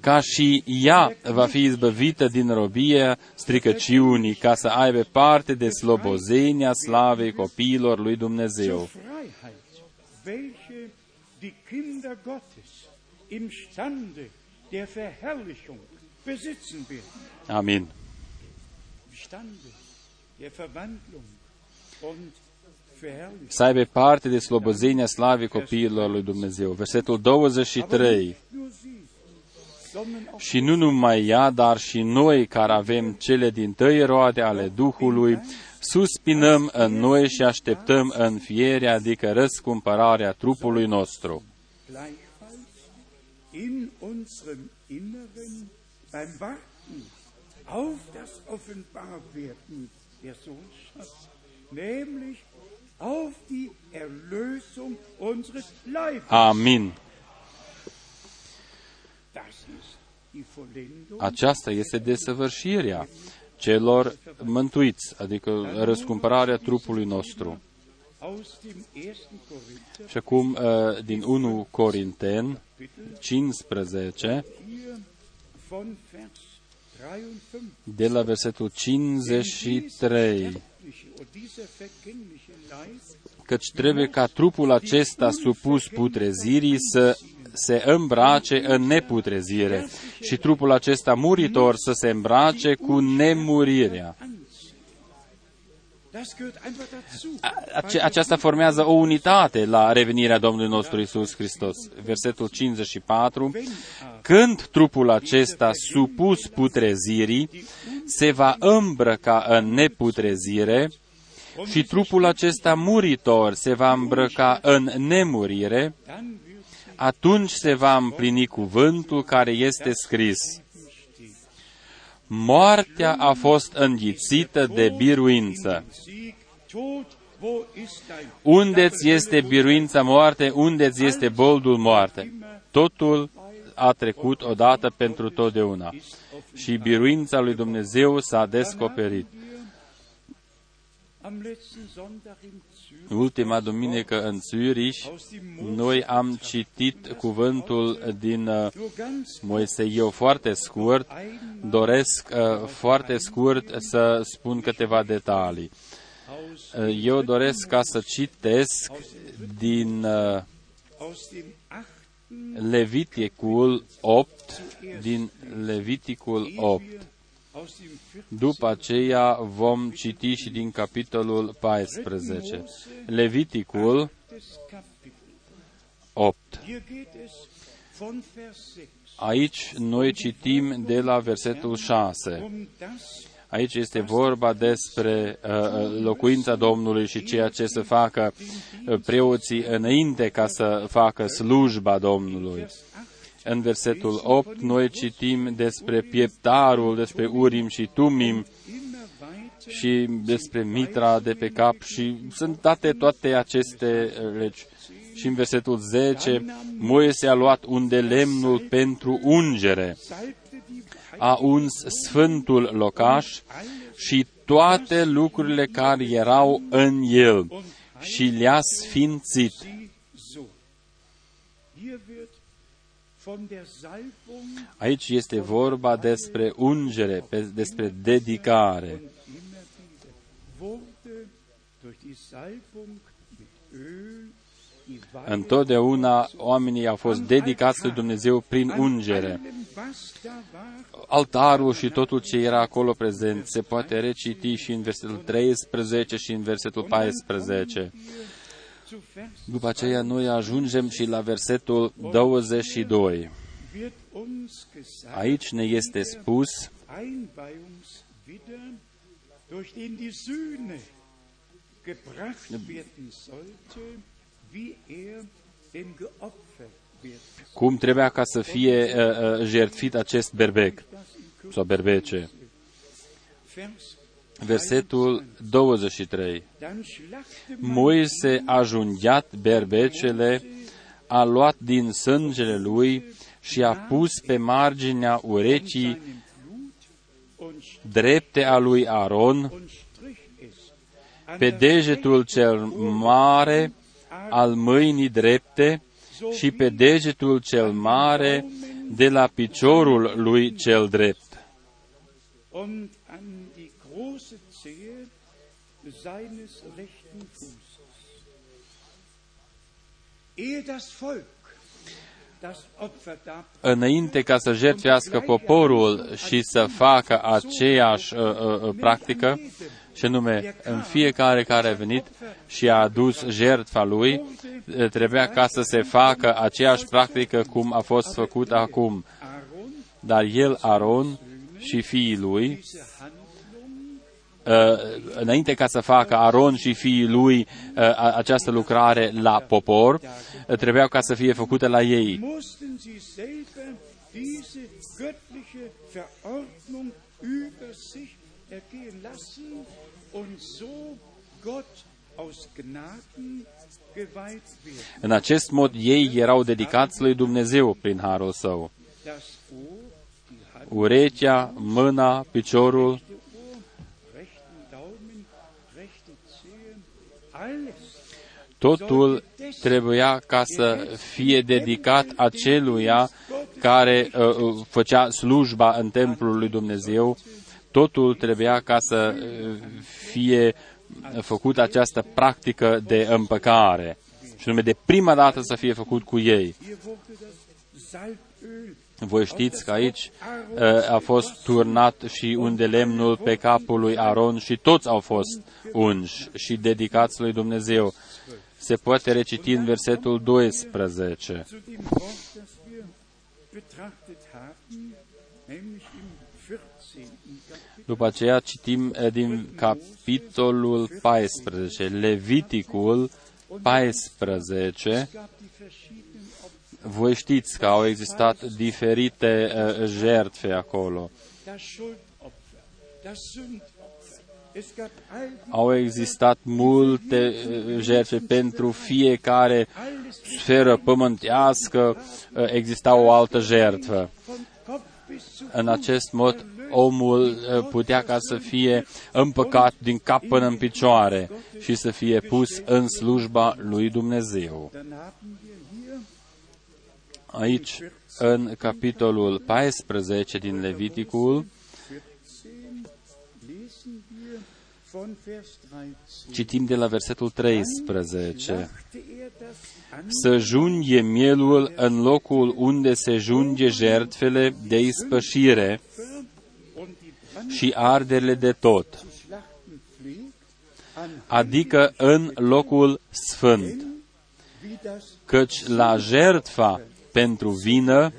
Ca și ea va fi izbăvită din robia stricăciunii, ca să aibă parte de slobozenia slavei copiilor lui Dumnezeu. Amin. Să aibă parte de slobozenia slavei copiilor lui Dumnezeu. Versetul douăzeci și trei. Și nu numai ea, dar și noi care avem cele dintâi roade ale Duhului, suspinăm în noi și așteptăm în fiere, adică răscumpărarea trupului nostru. Amin. Aceasta este desăvârșirea celor mântuiți, adică răscumpărarea trupului nostru. Și acum din întâi Corinteni cincisprezece, de la versetul cincizeci și trei. Căci trebuie ca trupul acesta supus putrezirii să se îmbrace în neputrezire și trupul acesta muritor să se îmbrace cu nemurirea. Ace- aceasta formează o unitate la revenirea Domnului nostru Iisus Hristos. Versetul cincizeci și patru. Când trupul acesta supus putrezirii se va îmbrăca în neputrezire și trupul acesta muritor se va îmbrăca în nemurire, atunci se va împlini cuvântul care este scris. Moartea a fost înghițită de biruință. Unde-ți este biruința moarte? Unde-ți este boldul moarte? Totul a trecut odată pentru totdeauna și biruința lui Dumnezeu s-a descoperit. Ultima duminică în Zürich, noi am citit cuvântul din Moise. Eu foarte scurt, doresc foarte scurt să spun câteva detalii. Eu doresc ca să citesc din Leviticul opt, din Leviticul opt. După aceea vom citi și din capitolul paisprezece. Leviticul opt. Aici noi citim de la versetul șase. Aici este vorba despre uh, locuința Domnului și ceea ce să facă preoții înainte ca să facă slujba Domnului. În versetul opt noi citim despre pieptarul, despre Urim și Tumim și despre mitra de pe cap și sunt date toate aceste legi. Și în versetul zece, Moise a luat un de lemnul pentru ungere, a uns sfântul locaș și toate lucrurile care erau în el și le-a sfințit. Aici este vorba despre ungere, despre dedicare. Întotdeauna oamenii au fost dedicați lui Dumnezeu prin ungere. Altarul și totul ce era acolo prezent se poate reciti și în versetul treisprezece și în versetul paisprezece. După aceea noi ajungem și la versetul douăzeci și doi. Aici ne este spus cum trebuia ca să fie uh, uh, jertfit acest berbec sau berbece. Versetul douăzeci și trei. Moise a junghiat berbecele, a luat din sângele lui și a pus pe marginea urechii drepte a lui Aaron, pe degetul cel mare al mâinii drepte și pe degetul cel mare de la piciorul lui cel drept. Înainte ca să jertfească poporul și să facă aceeași uh, uh, practică, și anume, în fiecare care a venit și a adus jertfa lui, trebuia ca să se facă aceeași practică cum a fost făcut acum. Dar el, Aaron și fiii lui, înainte ca să facă Aaron și fiii lui această lucrare la popor, trebuia ca să fie făcută la ei. În acest mod ei erau dedicați lui Dumnezeu prin harul său. Urechea, mâna, piciorul, totul trebuia ca să fie dedicat aceluia care uh, făcea slujba în templul lui Dumnezeu. Totul trebuia ca să fie făcut această practică de împăcare și nume de prima dată să fie făcut cu ei. Voi știți că aici a fost turnat și undelemnul pe capul lui Aaron și toți au fost unși și dedicați lui Dumnezeu. Se poate reciti în versetul doisprezece. După aceea citim din capitolul paisprezece, Leviticul paisprezece. Voi știți că au existat diferite uh, jertfe acolo. Au existat multe jertfe pentru fiecare sferă pământească, exista o altă jertfă. În acest mod, omul putea ca să fie împăcat din cap până în picioare și să fie pus în slujba lui Dumnezeu. Aici, în capitolul paisprezece din Leviticul, citim de la versetul treisprezece. Să junghie mielul în locul unde se junghe jertfele de ispășire și arderile de tot, adică în locul sfânt, căci la jertfa pentru vină,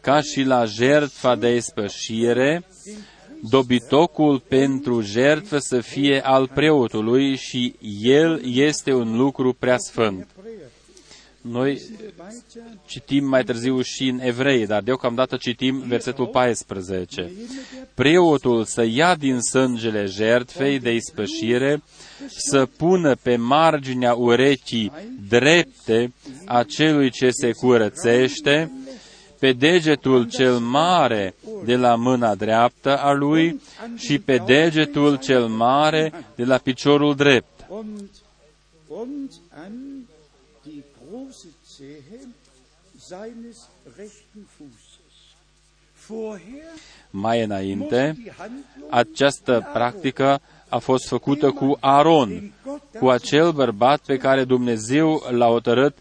ca și la jertfa de ispășire, dobitocul pentru jertfă să fie al preotului și el este un lucru prea sfânt. Noi citim mai târziu și în Evrei, dar deocamdată citim versetul paisprezece. Preotul să ia din sângele jertfei de ispășire, să pună pe marginea urechii drepte a celui ce se curățește, pe degetul cel mare de la mâna dreaptă a lui și pe degetul cel mare de la piciorul drept. Mai înainte, această practică a fost făcută cu Aaron, cu acel bărbat pe care Dumnezeu l-a hotărât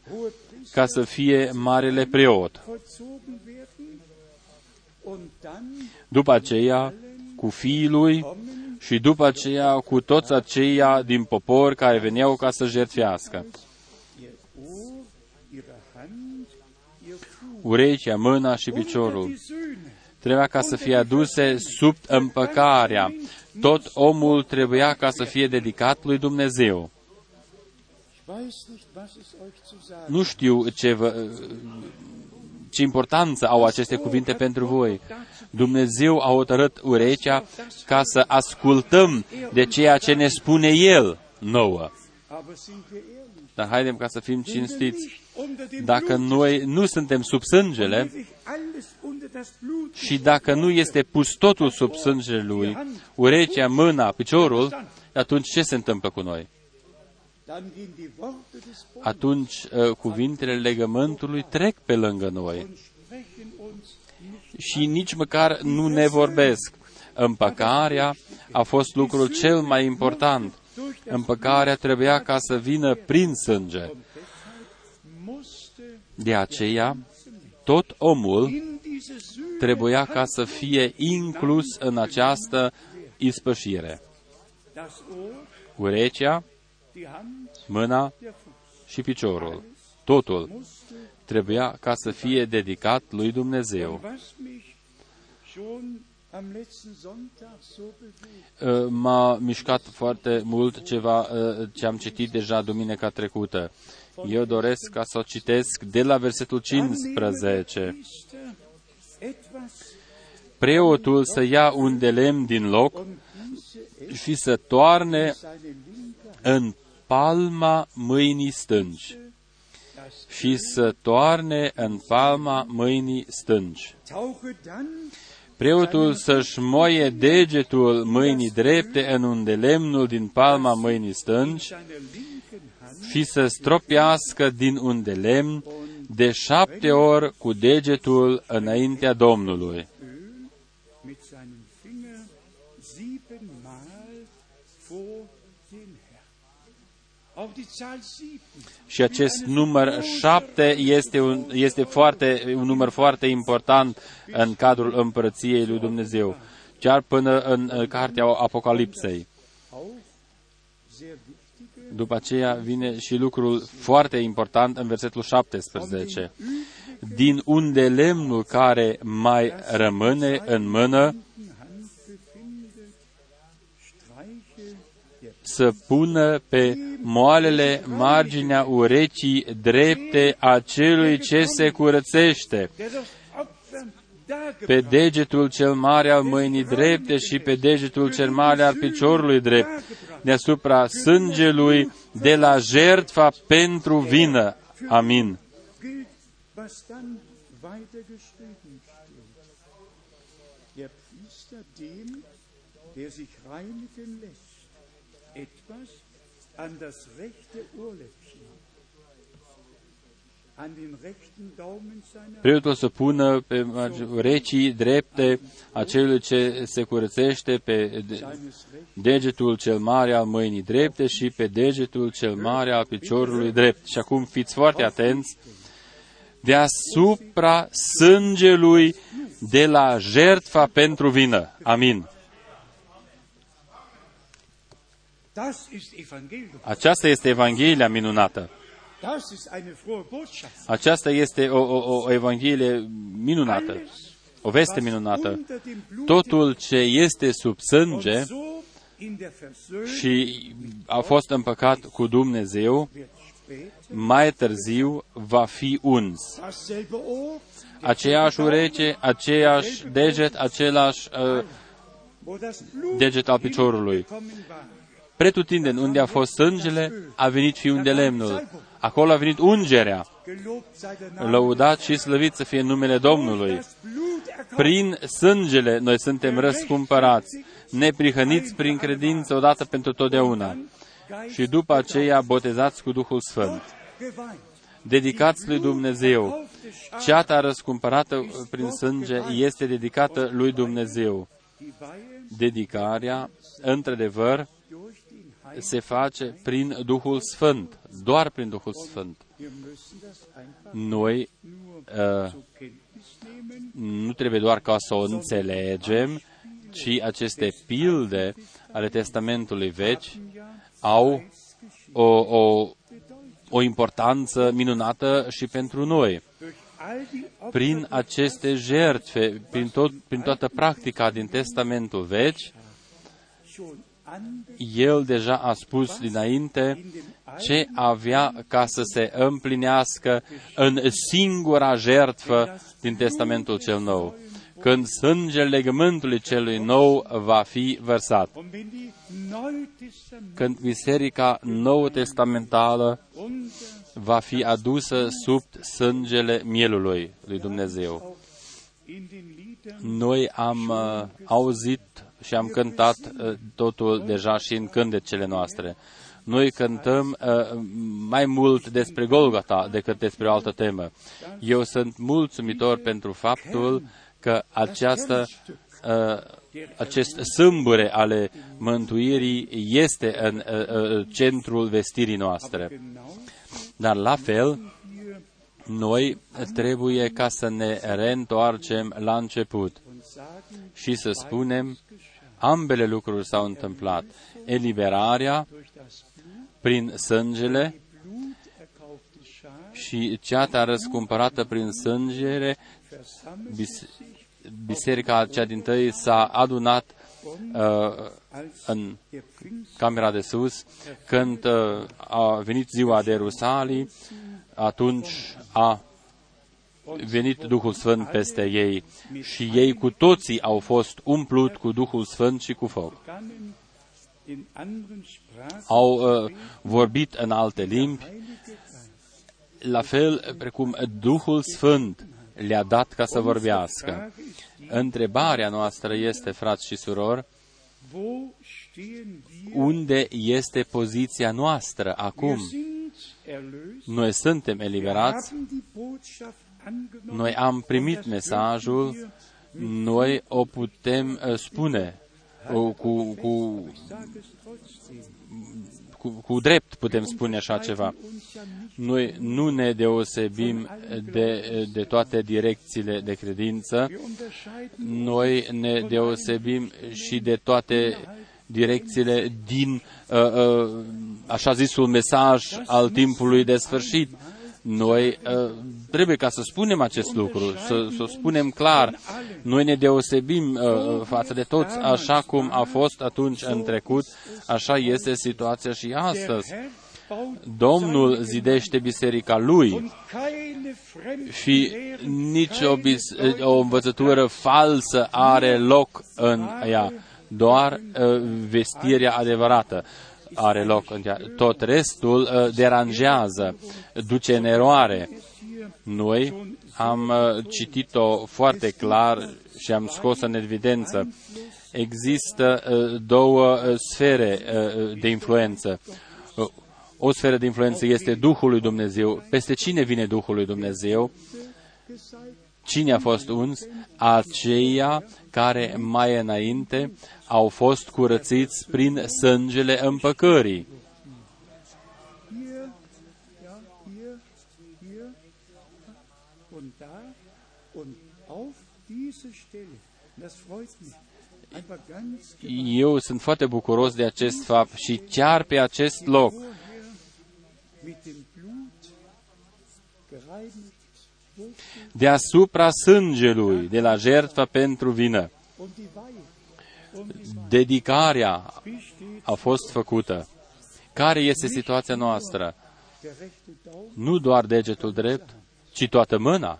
ca să fie marele preot. După aceea, cu fiii lui și după aceea cu toți aceia din popor care veneau ca să jertfească. Urechea, mâna și piciorul trebuia ca să fie aduse sub împăcarea. Tot omul trebuia ca să fie dedicat lui Dumnezeu. Nu știu ce, vă, ce importanță au aceste cuvinte pentru voi. Dumnezeu a hotărât urechea ca să ascultăm de ceea ce ne spune El nouă. Dar haidem ca să fim cinstiți. Dacă noi nu suntem sub sângele și dacă nu este pus totul sub sângele Lui, urechea, mâna, piciorul, atunci ce se întâmplă cu noi? Atunci cuvintele legământului trec pe lângă noi și nici măcar nu ne vorbesc. Împăcarea a fost lucrul cel mai important. Împăcarea trebuia ca să vină prin sânge. De aceea, tot omul trebuia ca să fie inclus în această ispășire. Urechea, mâna și piciorul. Totul trebuia ca să fie dedicat lui Dumnezeu. M-a mișcat foarte mult ceva ce am citit deja duminica trecută. Eu doresc ca să o citesc de la versetul cincisprezece. Preotul să ia un de lemn din loc și să toarne în palma mâinii stângi. Și să toarne în palma mâinii stângi. Preotul să-și moie degetul mâinii drepte în undelemnul din palma mâinii stângi și să stropească din undelemn de șapte ori cu degetul înaintea Domnului. Și acest număr șapte este, un, este foarte, un număr foarte important în cadrul împărăției lui Dumnezeu, chiar până în cartea Apocalipsei. După aceea vine și lucrul foarte important în versetul șaptesprezece. Din unde lemnul care mai rămâne în mână, să pună pe moalele marginea urechii drepte a celui ce se curățește, pe degetul cel mare al mâinii drepte și pe degetul cel mare al piciorului drept, deasupra sângelui de la jertfa pentru vină. Amin. Preotul să pună pe recii drepte a celui ce se curățește pe degetul cel mare al mâinii drepte și pe degetul cel mare al piciorului drept. Și acum fiți foarte atenți. Deasupra sângelui de la jertfa pentru vină. Amin. Aceasta este Evanghelia minunată. Aceasta este o, o, o Evanghelie minunată, o veste minunată. Totul ce este sub sânge și a fost împăcat cu Dumnezeu, mai târziu va fi uns. Aceeași ureche, aceeași deget, același uh, deget al piciorului. Pretutindeni, unde a fost sângele, a venit fiul de lemnul. Acolo a venit ungerea. Lăudat și slăvit să fie numele Domnului. Prin sângele noi suntem răscumpărați, neprihăniți prin credință odată pentru totdeauna. Și după aceea botezați cu Duhul Sfânt. Dedicați lui Dumnezeu. Ceata răscumpărată prin sânge este dedicată lui Dumnezeu. Dedicarea, într-adevăr, se face prin Duhul Sfânt, doar prin Duhul Sfânt. Noi uh, nu trebuie doar ca să o înțelegem, ci aceste pilde ale Testamentului Vechi au o, o, o importanță minunată și pentru noi. Prin aceste jertfe, prin, tot, prin toată practica din Testamentul Vechi, El deja a spus dinainte ce avea ca să se împlinească în singura jertfă din Testamentul cel Nou, când sângele legământului celui nou va fi vărsat. Când biserica nouă testamentală va fi adusă sub sângele mielului lui Dumnezeu. Noi am uh, auzit și am cântat uh, totul deja și în cântecele noastre. Noi cântăm uh, mai mult despre Golgota decât despre o altă temă. Eu sunt mulțumitor pentru faptul că această, uh, acest sâmbure ale mântuirii este în uh, uh, centrul vestirii noastre. Dar la fel, noi trebuie ca să ne reîntoarcem la început și să spunem, ambele lucruri s-au întâmplat. Eliberarea prin sângele și ceata răscumpărată prin sângele, biserica cea din tăi s-a adunat uh, în camera de sus când uh, a venit ziua de Rusalii. Atunci a venit Duhul Sfânt peste ei și ei cu toții au fost umplut cu Duhul Sfânt și cu foc. Au uh, vorbit în alte limbi, la fel precum Duhul Sfânt le-a dat ca să vorbească. Întrebarea noastră este, frați și surori, unde este poziția noastră acum? Noi suntem eliberați, noi am primit mesajul, noi o putem spune, cu, cu, cu, cu drept putem spune așa ceva. Noi nu ne deosebim de, de toate direcțiile de credință, noi ne deosebim și de toate direcțiile din așa zisul mesaj al timpului de sfârșit. Noi trebuie ca să spunem acest lucru, să, să spunem clar. Noi ne deosebim față de toți, așa cum a fost atunci în trecut, așa este situația și astăzi. Domnul zidește biserica lui și nici o, bis- o învățătură falsă are loc în ea. Doar uh, vestirea adevărată are loc în ea. Tot restul uh, deranjează, duce în eroare. Noi am uh, citit-o foarte clar și am scos în evidență. Există uh, două sfere uh, de influență. Uh, o sferă de influență este Duhul lui Dumnezeu. Peste cine vine Duhul lui Dumnezeu? Cine a fost uns? Aceia care mai înainte au fost curățiți prin sângele împăcării. Eu sunt foarte bucuros de acest fapt și chiar pe acest loc. Deasupra sângelui de la jertfă pentru vină. Dedicarea a fost făcută. Care este situația noastră? Nu doar degetul drept, ci toată mâna.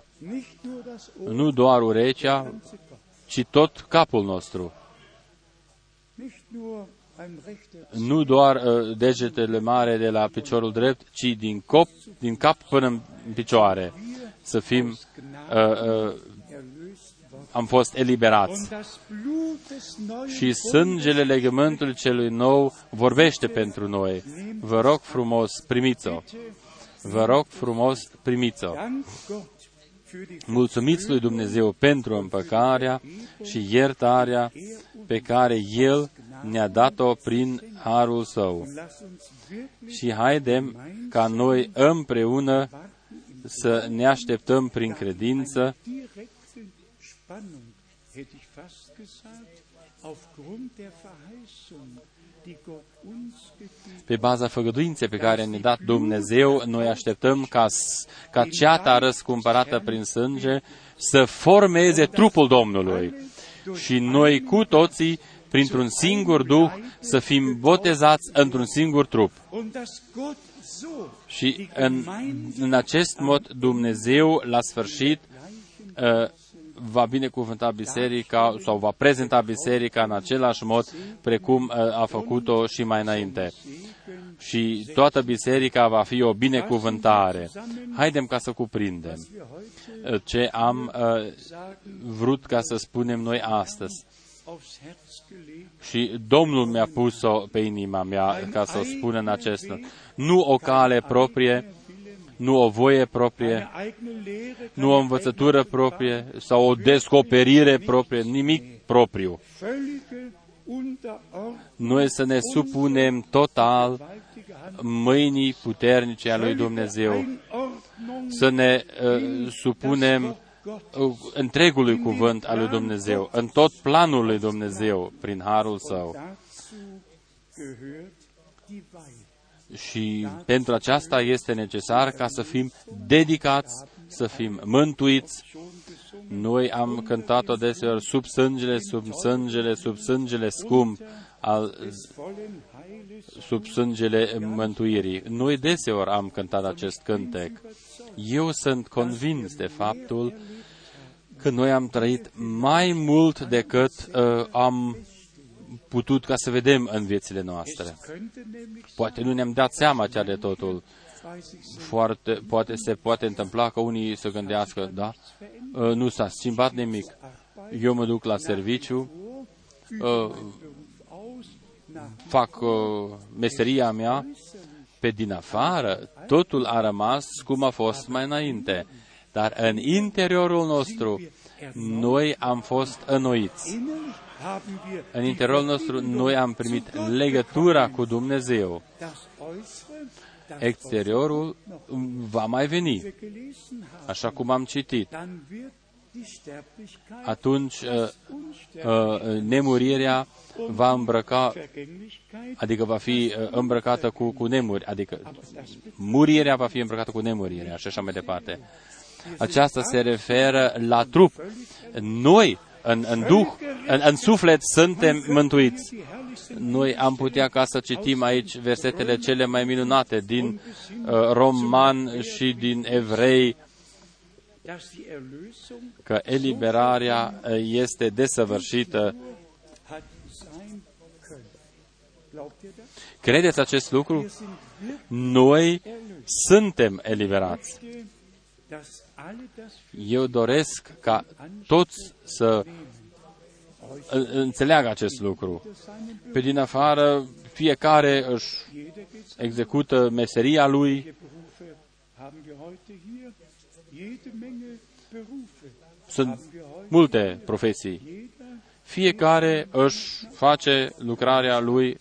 Nu doar urechea, ci tot capul nostru. Nu doar uh, degetele mari de la piciorul drept, ci din, cop, din cap până în picioare. Să fim, uh, uh, am fost eliberați. Și sângele legământului celui nou vorbește pentru noi. Vă rog frumos, primiți-o. Vă rog frumos, primiți-o. Mulțumiți lui Dumnezeu pentru împăcarea și iertarea pe care El ne-a dat-o prin harul Său. Și haidem ca noi împreună să ne așteptăm prin credință pe baza făgăduinței pe care ne-a dat Dumnezeu. Noi așteptăm ca, ca ceata răscumpărată prin sânge să formeze trupul Domnului și noi cu toții printr-un singur Duh să fim botezați într-un singur trup. Și în, în acest mod Dumnezeu, la sfârșit, va binecuvânta biserica sau va prezenta biserica în același mod precum a făcut-o și mai înainte. Și toată biserica va fi o binecuvântare. Haidem ca să cuprindem ce am vrut ca să spunem noi astăzi. Și Domnul mi-a pus-o pe inima mea ca să o spun în acest lucru. Nu o cale proprie, nu o voie proprie, nu o învățătură proprie sau o descoperire proprie, nimic propriu. Noi să ne supunem total mâinii puternice a lui Dumnezeu, să ne uh, supunem întregului cuvânt al lui Dumnezeu, în tot planul lui Dumnezeu, prin harul Său. Și pentru aceasta este necesar ca să fim dedicați, să fim mântuiți. Noi am cântat-o deseori, sub sângele, sub sângele, sub sângele scump, al, sub sângele mântuirii. Noi deseori am cântat acest cântec. Eu sunt convins de faptul că noi am trăit mai mult decât uh, am putut ca să vedem în viețile noastre. Poate nu ne-am dat seama chiar de totul. Foarte, poate se poate întâmpla că unii să gândească, da, uh, nu s-a schimbat nimic. Eu mă duc la serviciu, uh, fac uh, meseria mea, pe din afară, totul a rămas cum a fost mai înainte. Dar în interiorul nostru, noi am fost înnoiți. În interiorul nostru, noi am primit legătura cu Dumnezeu. Exteriorul va mai veni, așa cum am citit. Atunci uh, uh, nemurirea va îmbrăca, adică va fi îmbrăcată cu, cu nemuri, adică murirea va fi îmbrăcată cu nemurirea și așa mai departe. Aceasta se referă la trup. Noi în, în duh, în, în suflet suntem mântuiți. Noi am putea ca să citim aici versetele cele mai minunate din uh, Roman și din Evrei, că eliberarea este desăvârșită. Credeți acest lucru? Noi suntem eliberați. Eu doresc ca toți să înțeleagă acest lucru. Pe din afară, fiecare își execută meseria lui. Sunt multe profesii. Fiecare își face lucrarea lui.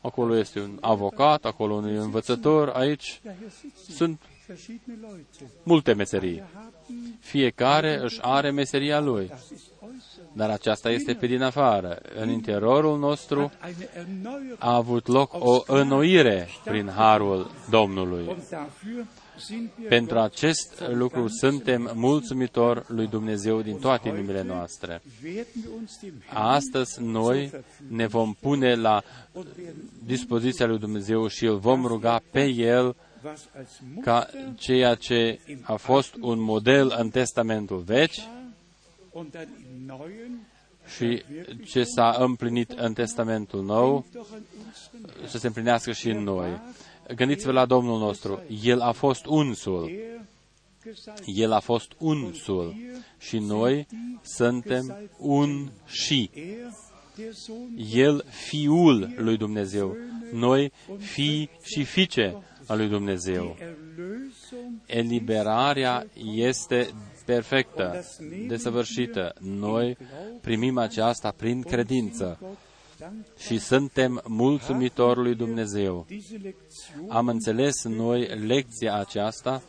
Acolo este un avocat, acolo un învățător, aici sunt multe meserii. Fiecare își are meseria lui. Dar aceasta este pe din afară. În interiorul nostru a avut loc o înnoire prin harul Domnului. Pentru acest lucru suntem mulțumitori lui Dumnezeu din toate inimile noastre. Astăzi noi ne vom pune la dispoziția lui Dumnezeu și îl vom ruga pe El ca ceea ce a fost un model în Testamentul Vechi și ce s-a împlinit în Testamentul Nou să se împlinească și în noi. Gândiți-vă la Domnul nostru. El a fost unsul. El a fost unsul. Și noi suntem unși. El fiul lui Dumnezeu. Noi fii și fiice a lui Dumnezeu. Eliberarea este perfectă, desăvârșită. Noi primim aceasta prin credință. Și suntem mulțumitori lui Dumnezeu. Am înțeles noi lecția aceasta.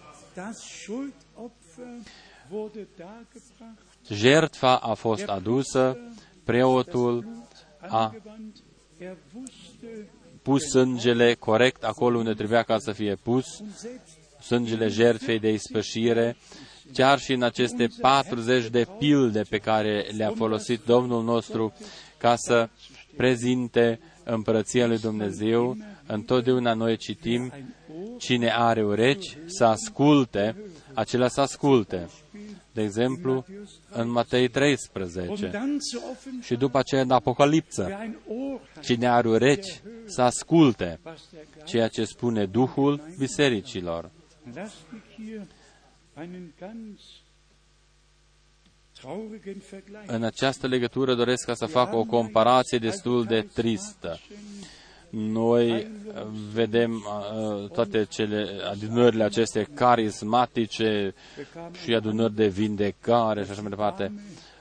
Jertfa a fost adusă, preotul a pus sângele corect acolo unde trebuia ca să fie pus, sângele jertfei de ispășire. Chiar și în aceste patruzeci de pilde pe care le-a folosit Domnul nostru ca să prezinte împărăția lui Dumnezeu, întotdeauna noi citim, cine are urechi să asculte, acela să asculte. De exemplu, în Matei treisprezece și după aceea în Apocalipsă, cine are urechi să asculte ceea ce spune Duhul bisericilor. În această legătură doresc ca să fac o comparație destul de tristă. Noi vedem toate cele adunările aceste carismatice și adunări de vindecare și așa mai departe.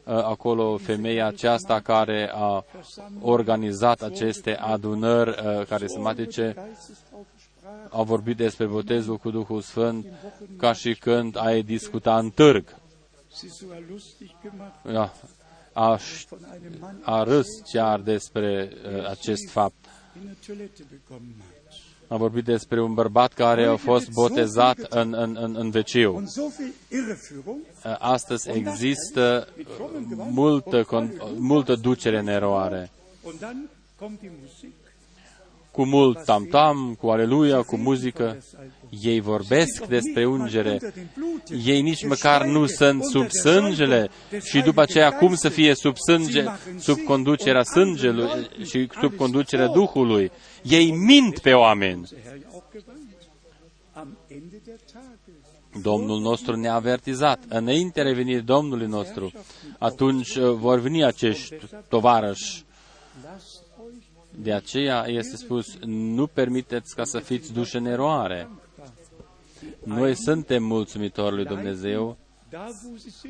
Acolo femeia aceasta care a organizat aceste adunări carismatice a vorbit despre botezul cu Duhul Sfânt ca și când ai discuta în târg. Da, a, a râs chiar despre uh, acest fapt. A vorbit despre un bărbat care a fost botezat în, în, în, în veciu. Astăzi există multă, multă ducere în eroare. Cu mult tam-tam, cu aleluia, cu muzică. Ei vorbesc despre ungere. Ei nici măcar nu sunt sub sângele și după aceea cum să fie sub sânge, sub conducerea sângelui și sub conducerea Duhului. Ei mint pe oameni. Domnul nostru ne-a avertizat. Înainte revenirii Domnului nostru, atunci vor veni acești tovarăși. De aceea este spus, nu permiteți ca să fiți duși în eroare. Noi suntem mulțumitori lui Dumnezeu.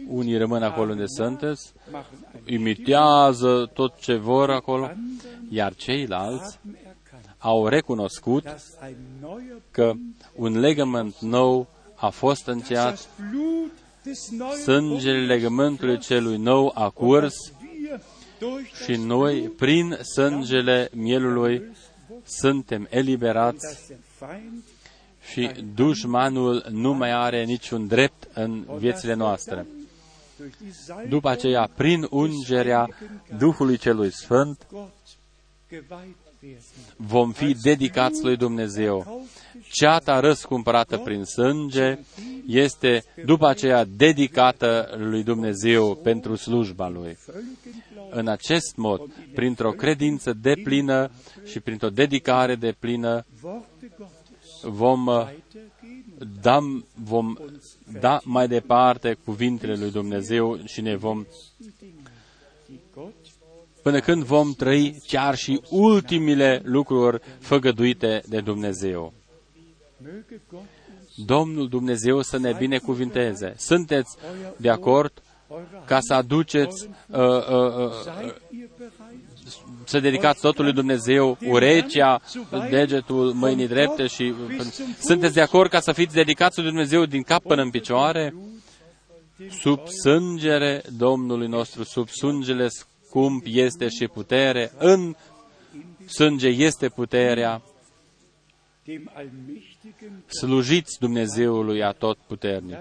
Unii rămân acolo unde sunteți, imitează tot ce vor acolo, iar ceilalți au recunoscut că un legământ nou a fost încheiat, sângele legământului celui nou a curs și noi, prin sângele mielului, suntem eliberați și dușmanul nu mai are niciun drept în viețile noastre. După aceea, prin ungerea Duhului Celui Sfânt, vom fi dedicați lui Dumnezeu. Ceata răscumpărată prin sânge este după aceea dedicată lui Dumnezeu pentru slujba Lui. În acest mod, printr-o credință deplină și printr-o dedicare deplină, vom da, vom da mai departe cuvintele lui Dumnezeu și ne vom... până când vom trăi chiar și ultimile lucruri făgăduite de Dumnezeu. Domnul Dumnezeu să ne binecuvinteze. Sunteți de acord ca să aduceți, uh, uh, uh, să dedicați totul lui Dumnezeu, urechea, degetul, mâinii drepte și... Sunteți de acord ca să fiți dedicați lui Dumnezeu din cap până în picioare? Sub sângere Domnului nostru, sub sângele scump este și putere, în sânge este puterea. Slujiți Dumnezeului atotputernic.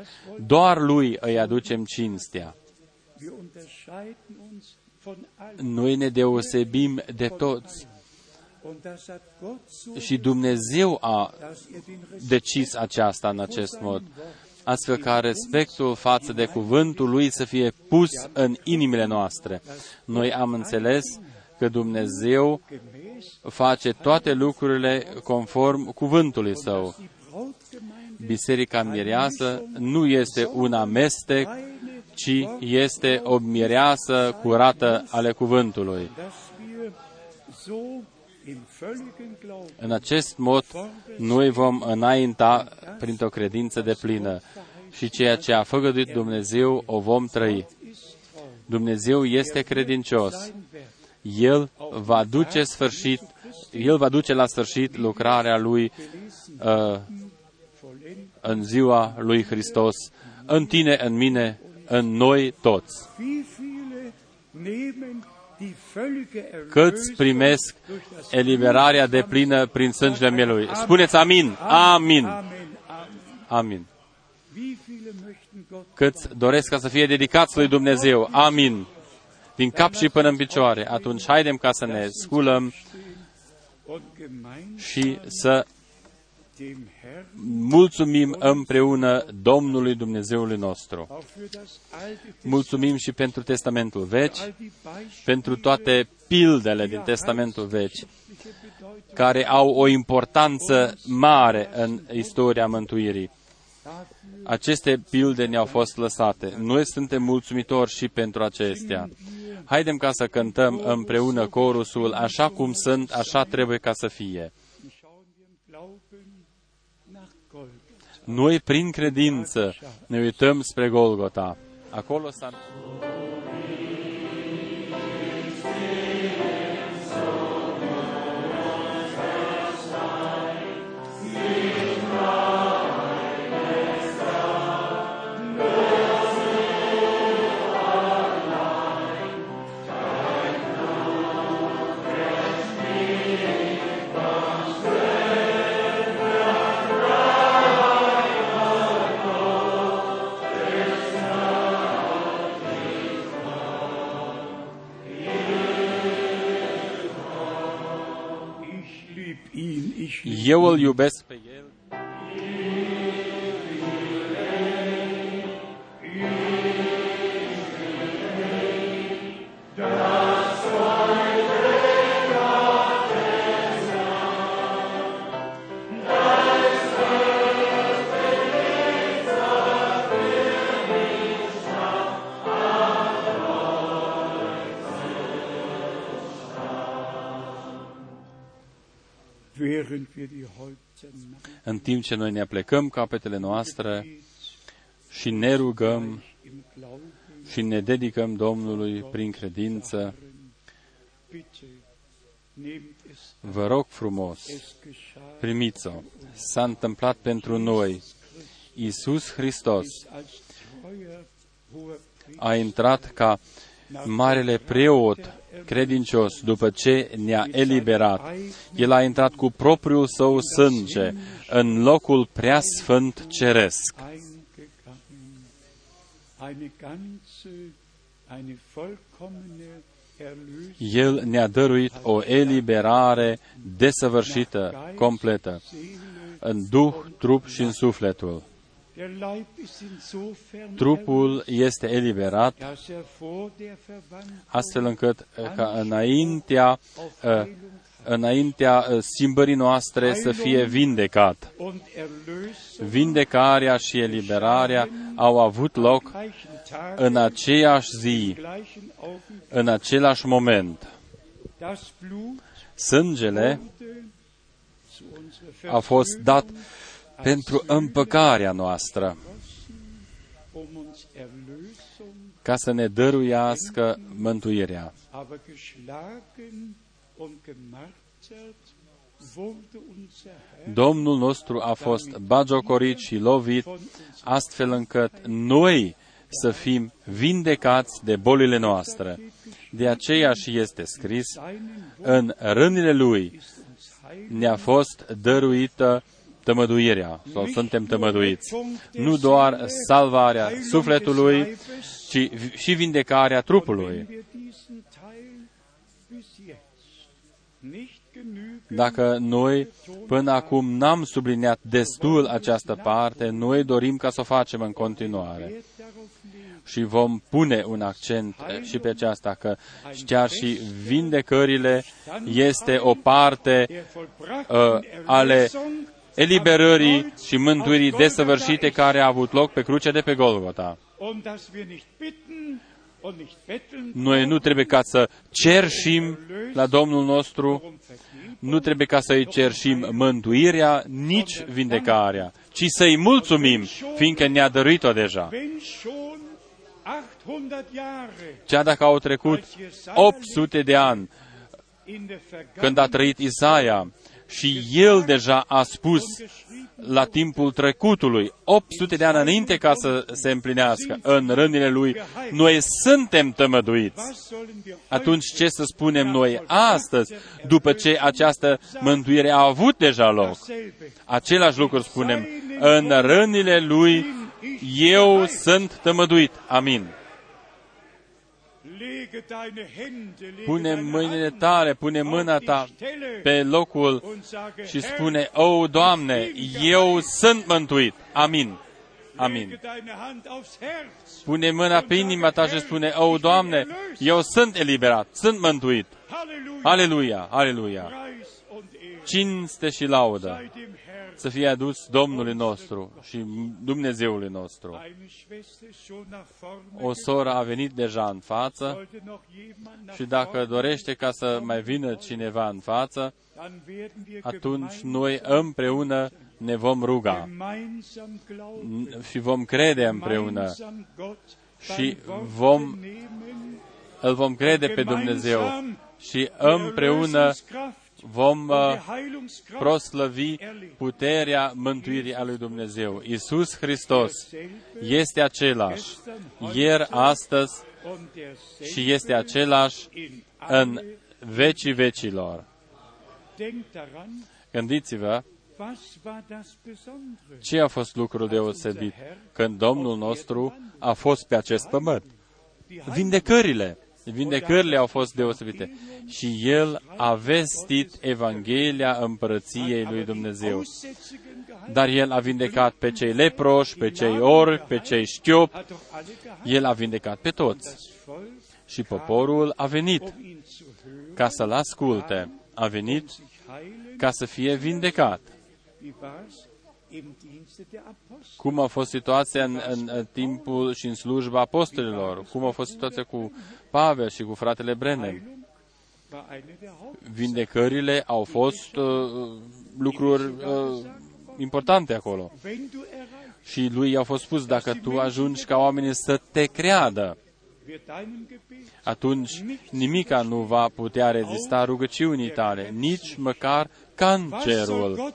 Doar Lui îi aducem cinstea. Noi ne deosebim de toți. Și Dumnezeu a decis aceasta în acest mod, astfel ca respectul față de cuvântul Lui să fie pus în inimile noastre. Noi am înțeles că Dumnezeu face toate lucrurile conform cuvântului Său. Biserica mireasă nu este un amestec, ci este o mireasă curată ale cuvântului. În acest mod, noi vom înainta printr-o credință deplină și ceea ce a făgăduit Dumnezeu o vom trăi. Dumnezeu este credincios. El va duce sfârșit, El va duce la sfârșit lucrarea Lui uh, în ziua Lui Hristos, în tine, în mine, în noi toți. Câți primesc eliberarea deplină prin sângele Mielui? Spuneți amin, amin, amin. Câți doresc ca să fie dedicați lui Dumnezeu? Amin. Din cap și până în picioare. Atunci, haidem ca să ne sculăm și să mulțumim împreună Domnului Dumnezeului nostru. Mulțumim și pentru Testamentul Vechi, pentru toate pildele din Testamentul Vechi, care au o importanță mare în istoria mântuirii. Aceste pilde ne-au fost lăsate. Noi suntem mulțumitori și pentru acestea. Haidem ca să cântăm împreună corusul, așa cum sunt, așa trebuie ca să fie. Noi, prin credință, ne uităm spre Golgota. Acolo s-a... Eu îl iubesc pe El. În timp ce noi ne aplecăm capetele noastre și ne rugăm și ne dedicăm Domnului prin credință, vă rog frumos, primiți-o. S-a întâmplat pentru noi. Iisus Hristos a intrat ca marele preot credincios, după ce ne-a eliberat. El a intrat cu propriul său sânge în locul preasfânt ceresc. El ne-a dăruit o eliberare desăvârșită, completă, în duh, trup și în sufletul. Trupul este eliberat astfel încât ca înaintea, înaintea schimbării noastre să fie vindecat. Vindecarea și eliberarea au avut loc în aceeași zi, în același moment. Sângele a fost dat pentru împăcarea noastră, ca să ne dăruiască mântuirea. Domnul nostru a fost bagiocorit și lovit, astfel încât noi să fim vindecați de bolile noastre. De aceea și este scris, în rânile Lui ne-a fost dăruită tămăduirea, sau suntem tămăduiți. Nu doar salvarea sufletului, ci și vindecarea trupului. Dacă noi până acum n-am subliniat destul această parte, noi dorim ca să o facem în continuare. Și vom pune un accent și pe aceasta, că chiar și vindecările este o parte uh, ale eliberării și mântuirii desăvârșite care a avut loc pe crucea de pe Golgota. Noi nu trebuie ca să cerșim la Domnul nostru, nu trebuie ca să-i cerșim mântuirea, nici vindecarea, ci să-i mulțumim, fiindcă ne-a dăruit-o deja. Chiar dacă au trecut opt sute de ani, când a trăit Isaia, și el deja a spus la timpul trecutului, opt sute de ani înainte ca să se împlinească în rândile lui, noi suntem tămăduiți. Atunci ce să spunem noi astăzi, după ce această mântuire a avut deja loc? Același lucru spunem, în rândile lui eu sunt tămăduit. Amin. Pune mâinile tale, pune mâna ta pe locul și spune, O, Doamne, eu sunt mântuit. Amin. Amin. Pune mâna pe inima ta și spune, O, Doamne, eu sunt eliberat, sunt mântuit. Aleluia, aleluia. Cinste și laudă să fie adus Domnului nostru și Dumnezeului nostru. O soră a venit deja în față și dacă dorește ca să mai vină cineva în față, atunci noi împreună ne vom ruga și vom crede împreună și vom, îl vom crede pe Dumnezeu și împreună vom proslăvi puterea mântuirii a lui Dumnezeu. Iisus Hristos este același ieri, astăzi și este același în vecii vecilor. Gândiți-vă ce a fost lucrul deosebit când Domnul nostru a fost pe acest pământ. Vindecările. Vindecările au fost deosebite și El a vestit Evanghelia Împărăției lui Dumnezeu. Dar El a vindecat pe cei leproși, pe cei orbi, pe cei șchiopi. El a vindecat pe toți. Și poporul a venit ca să-L asculte. A venit ca să fie vindecat. Cum a fost situația în, în, în timpul și în slujba apostolilor? Cum a fost situația cu Pavel și cu fratele Branham? Vindecările au fost uh, lucruri uh, importante acolo. Și lui i-au fost spus, dacă tu ajungi ca oamenii să te creadă, atunci nimica nu va putea rezista rugăciunii tale, nici măcar cancerul.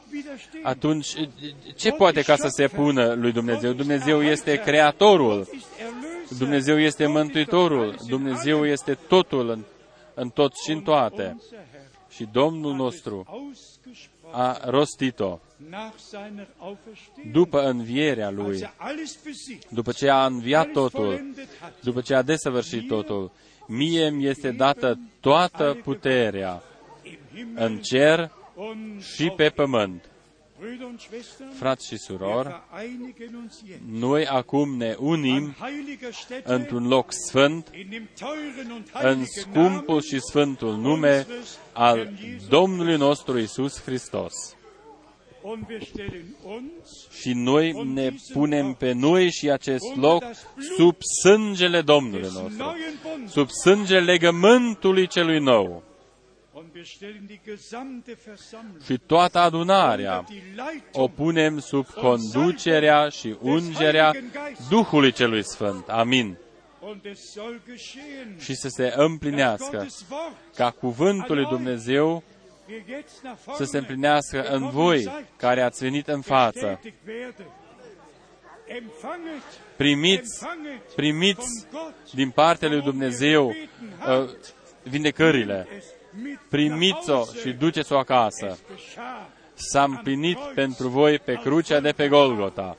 Atunci, ce poate ca să se pună lui Dumnezeu? Dumnezeu este Creatorul, Dumnezeu este Mântuitorul, Dumnezeu este totul în, în tot și în toate. și Domnul nostru a rostit-o după învierea Lui, după ce a înviat totul, după ce a desăvârșit totul. Mie mi este dată toată puterea în cer și pe pământ. Frați și surori, noi acum ne unim într-un loc sfânt, în scumpul și sfântul nume al Domnului nostru Iisus Hristos. Și noi ne punem pe noi și acest loc sub sângele Domnului nostru, sub sângele legământului celui nou. Și toată adunarea o punem sub conducerea și ungerea Duhului Celui Sfânt. Amin. Și să se împlinească ca cuvântul lui Dumnezeu să se împlinească în voi care ați venit în față. Primiți, primiți din partea lui Dumnezeu uh, vindecările. Primiți-o și duceți-o acasă. S-a împlinit pentru voi pe crucea de pe Golgota.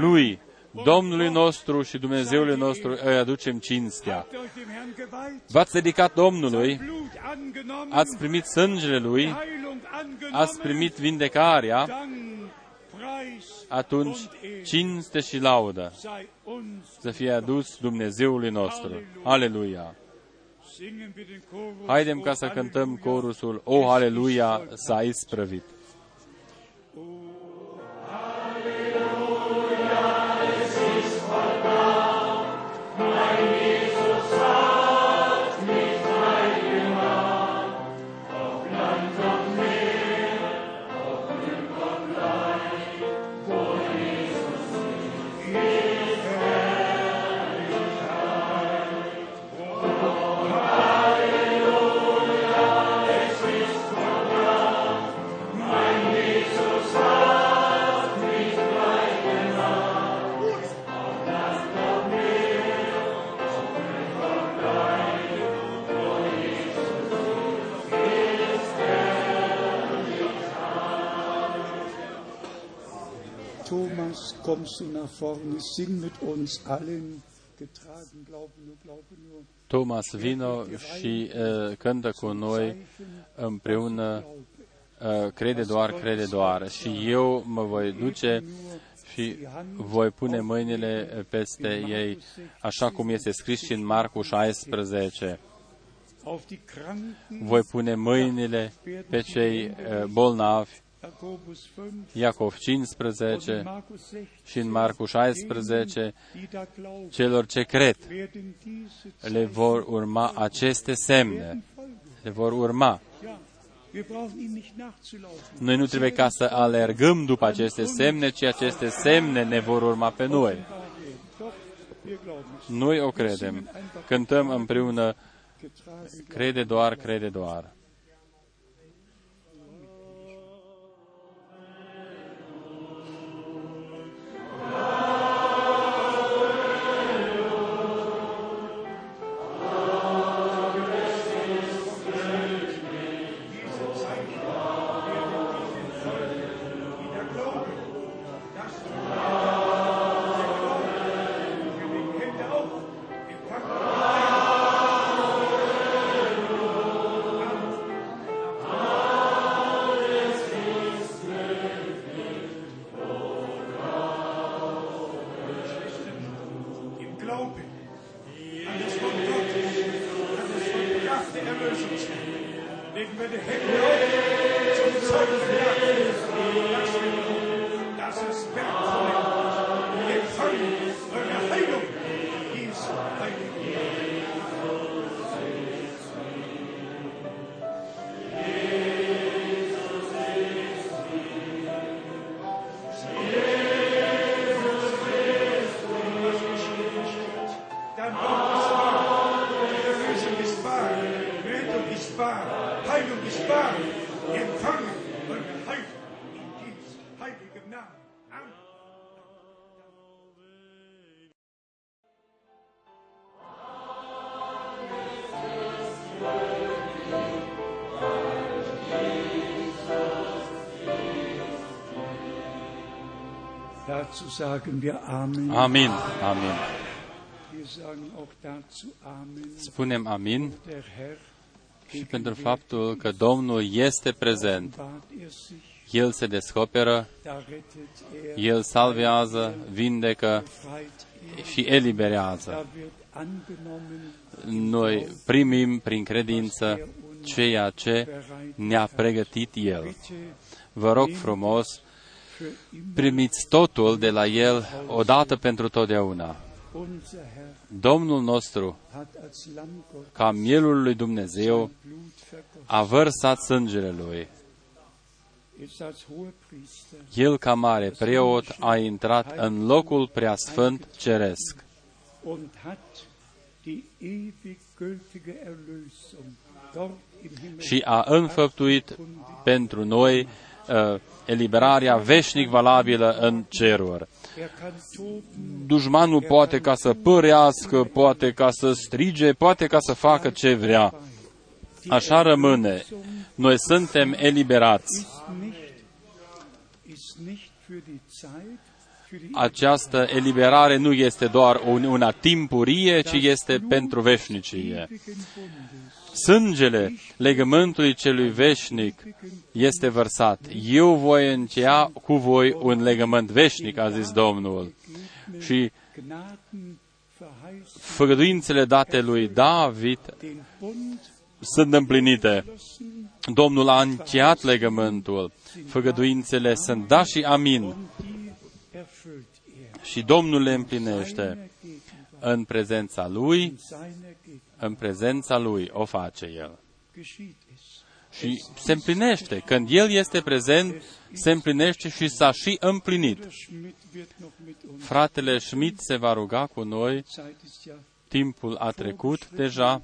Lui, Domnului nostru și Dumnezeului nostru, îi aducem cinstea. V-ați dedicat Domnului, ați primit sângele Lui, ați primit vindecarea, atunci cinste și laudă să fie adus Dumnezeului nostru. Aleluia! Haidem ca să cântăm corusul O, Haleluia, s-a isprăvit! Thomas, vino și uh, cântă cu noi împreună, uh, crede doar, crede doar. Și eu mă voi duce și voi pune mâinile peste ei, așa cum este scris și în Marcu șaisprezece. Voi pune mâinile pe cei uh, bolnavi, Iacov cincisprezece și în Marcu șaisprezece, celor ce cred, le vor urma aceste semne, le vor urma. Noi nu trebuie ca să alergăm după aceste semne, ci aceste semne ne vor urma pe noi. Noi o credem. Cântăm împreună, crede doar, crede doar. Amen. Amin, amin. Spunem amin și pentru faptul că Domnul este prezent. El se descoperă, El salvează, vindecă și eliberează. Noi primim prin credință ceea ce ne-a pregătit El. Vă rog frumos, primiți totul de la El odată pentru totdeauna. Domnul nostru, ca Mielul lui Dumnezeu, a vărsat sângele Lui. El, ca mare preot, a intrat în locul preasfânt ceresc și a înfăptuit pentru noi uh, eliberarea veșnic valabilă în ceruri. Dușmanul poate ca să părească, poate ca să strige, poate ca să facă ce vrea. Așa rămâne. Noi suntem eliberați. Această eliberare nu este doar una timpurie, ci este pentru veșnicie. Sângele legământului celui veșnic este vărsat. Eu voi încheia cu voi un legământ veșnic, a zis Domnul. Și făgăduințele date lui David sunt împlinite. Domnul a încheiat legământul. Făgăduințele sunt da și amin. Și Domnul le împlinește. În prezența Lui, în prezența Lui o face El. Și se împlinește. Când El este prezent, se împlinește și s-a și împlinit. Fratele Schmidt se va ruga cu noi. Timpul a trecut deja.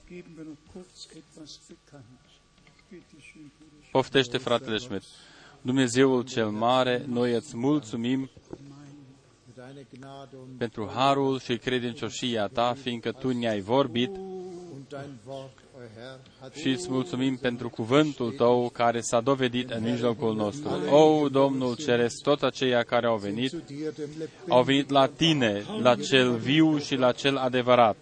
Poftește, fratele Schmidt. Dumnezeul cel mare, noi îți mulțumim pentru harul și credincioșia ta, fiindcă tu ne-ai vorbit, și îți mulțumim pentru cuvântul tău care s-a dovedit în mijlocul nostru. O, Domnul Ceresc, tot aceia care au venit, au venit la tine, la cel viu și la cel adevărat.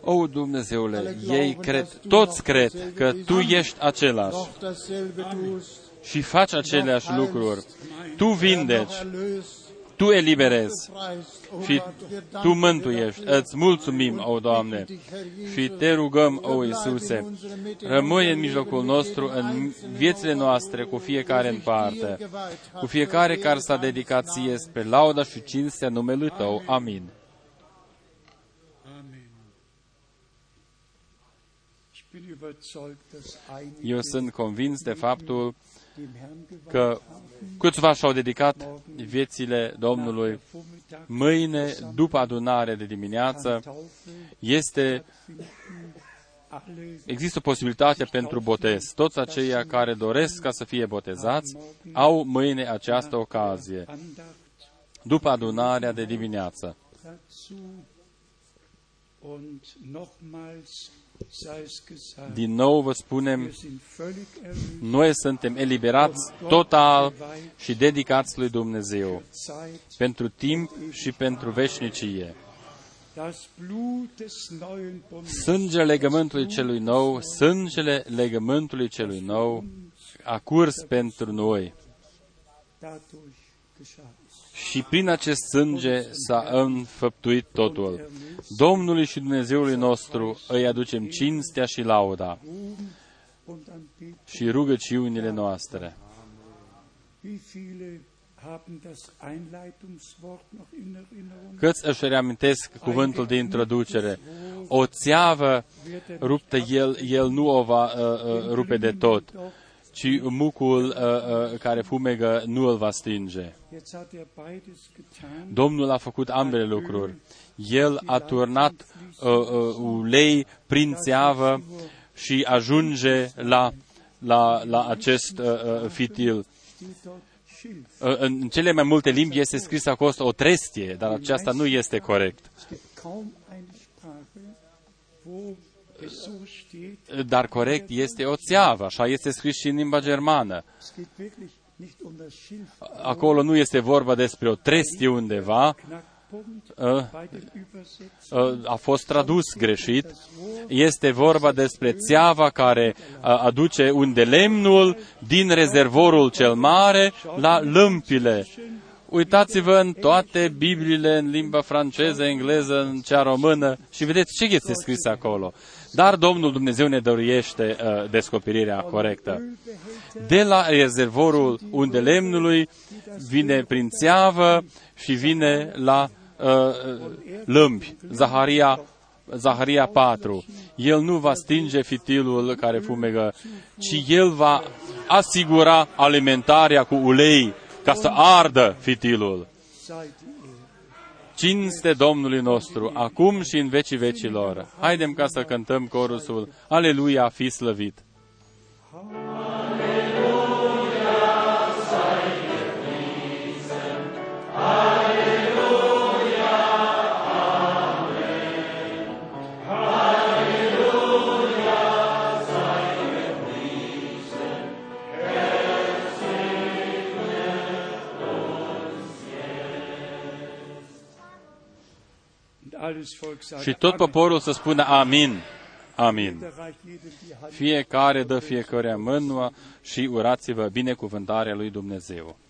O, Dumnezeule, ei cred, toți cred că tu ești același și faci aceleași lucruri. Tu vindeci, tu eliberezi și tu mântuiești. Îți mulțumim, o Doamne, și te rugăm, o Iisuse, rămâi în mijlocul nostru, în viețile noastre, cu fiecare în parte, cu fiecare care s-a dedicat ție spre lauda și cinstea numelui tău. Amin. Eu sunt convins de faptul că câțiva și-au dedicat viețile Domnului. Mâine, după adunare de dimineață, este, există o posibilitate pentru botez. Toți aceia care doresc ca să fie botezați au mâine această ocazie, după adunarea de dimineață. Din nou vă spunem, noi suntem eliberați total și dedicați lui Dumnezeu pentru timp și pentru veșnicie. Sângele legământului celui nou, sângele legământului celui nou a curs pentru noi. Și prin acest sânge s-a înfăptuit totul. Domnului și Dumnezeului nostru îi aducem cinstea și lauda și rugăciunile noastre. Câți își reamintesc cuvântul de introducere? O țeavă ruptă, el, el nu o va uh, uh, rupe de tot, ci mucul uh, uh, care fumegă nu îl va stinge. Domnul a făcut ambele lucruri. El a turnat uh, uh, ulei prin țeavă și ajunge la, la, la acest uh, fitil. Uh, în cele mai multe limbi este scris acolo o trestie, dar aceasta nu este corect. Dar corect este o țeavă, așa este scris și în limba germană. Acolo nu este vorba despre o trestie undeva. A fost tradus greșit. Este vorba despre țeava care aduce unde lemnul din rezervorul cel mare la lămpile. Uitați-vă în toate Bibliile, în limba franceză, engleză, în cea română și vedeți ce este scris acolo. Dar Domnul Dumnezeu ne dăruiește uh, descoperirea corectă. De la rezervorul unde lemnului vine prin țeavă și vine la uh, lămpi. Zaharia, Zaharia patru. El nu va stinge fitilul care fumegă, ci el va asigura alimentarea cu ulei ca să ardă fitilul. Cinste Domnului nostru, acum și în vecii vecilor. Haidem ca să cântăm corusul Aleluia, fi slăvit! Și tot poporul să spună amin, amin. Fiecare dă fiecare mână și urați-vă binecuvântarea lui Dumnezeu.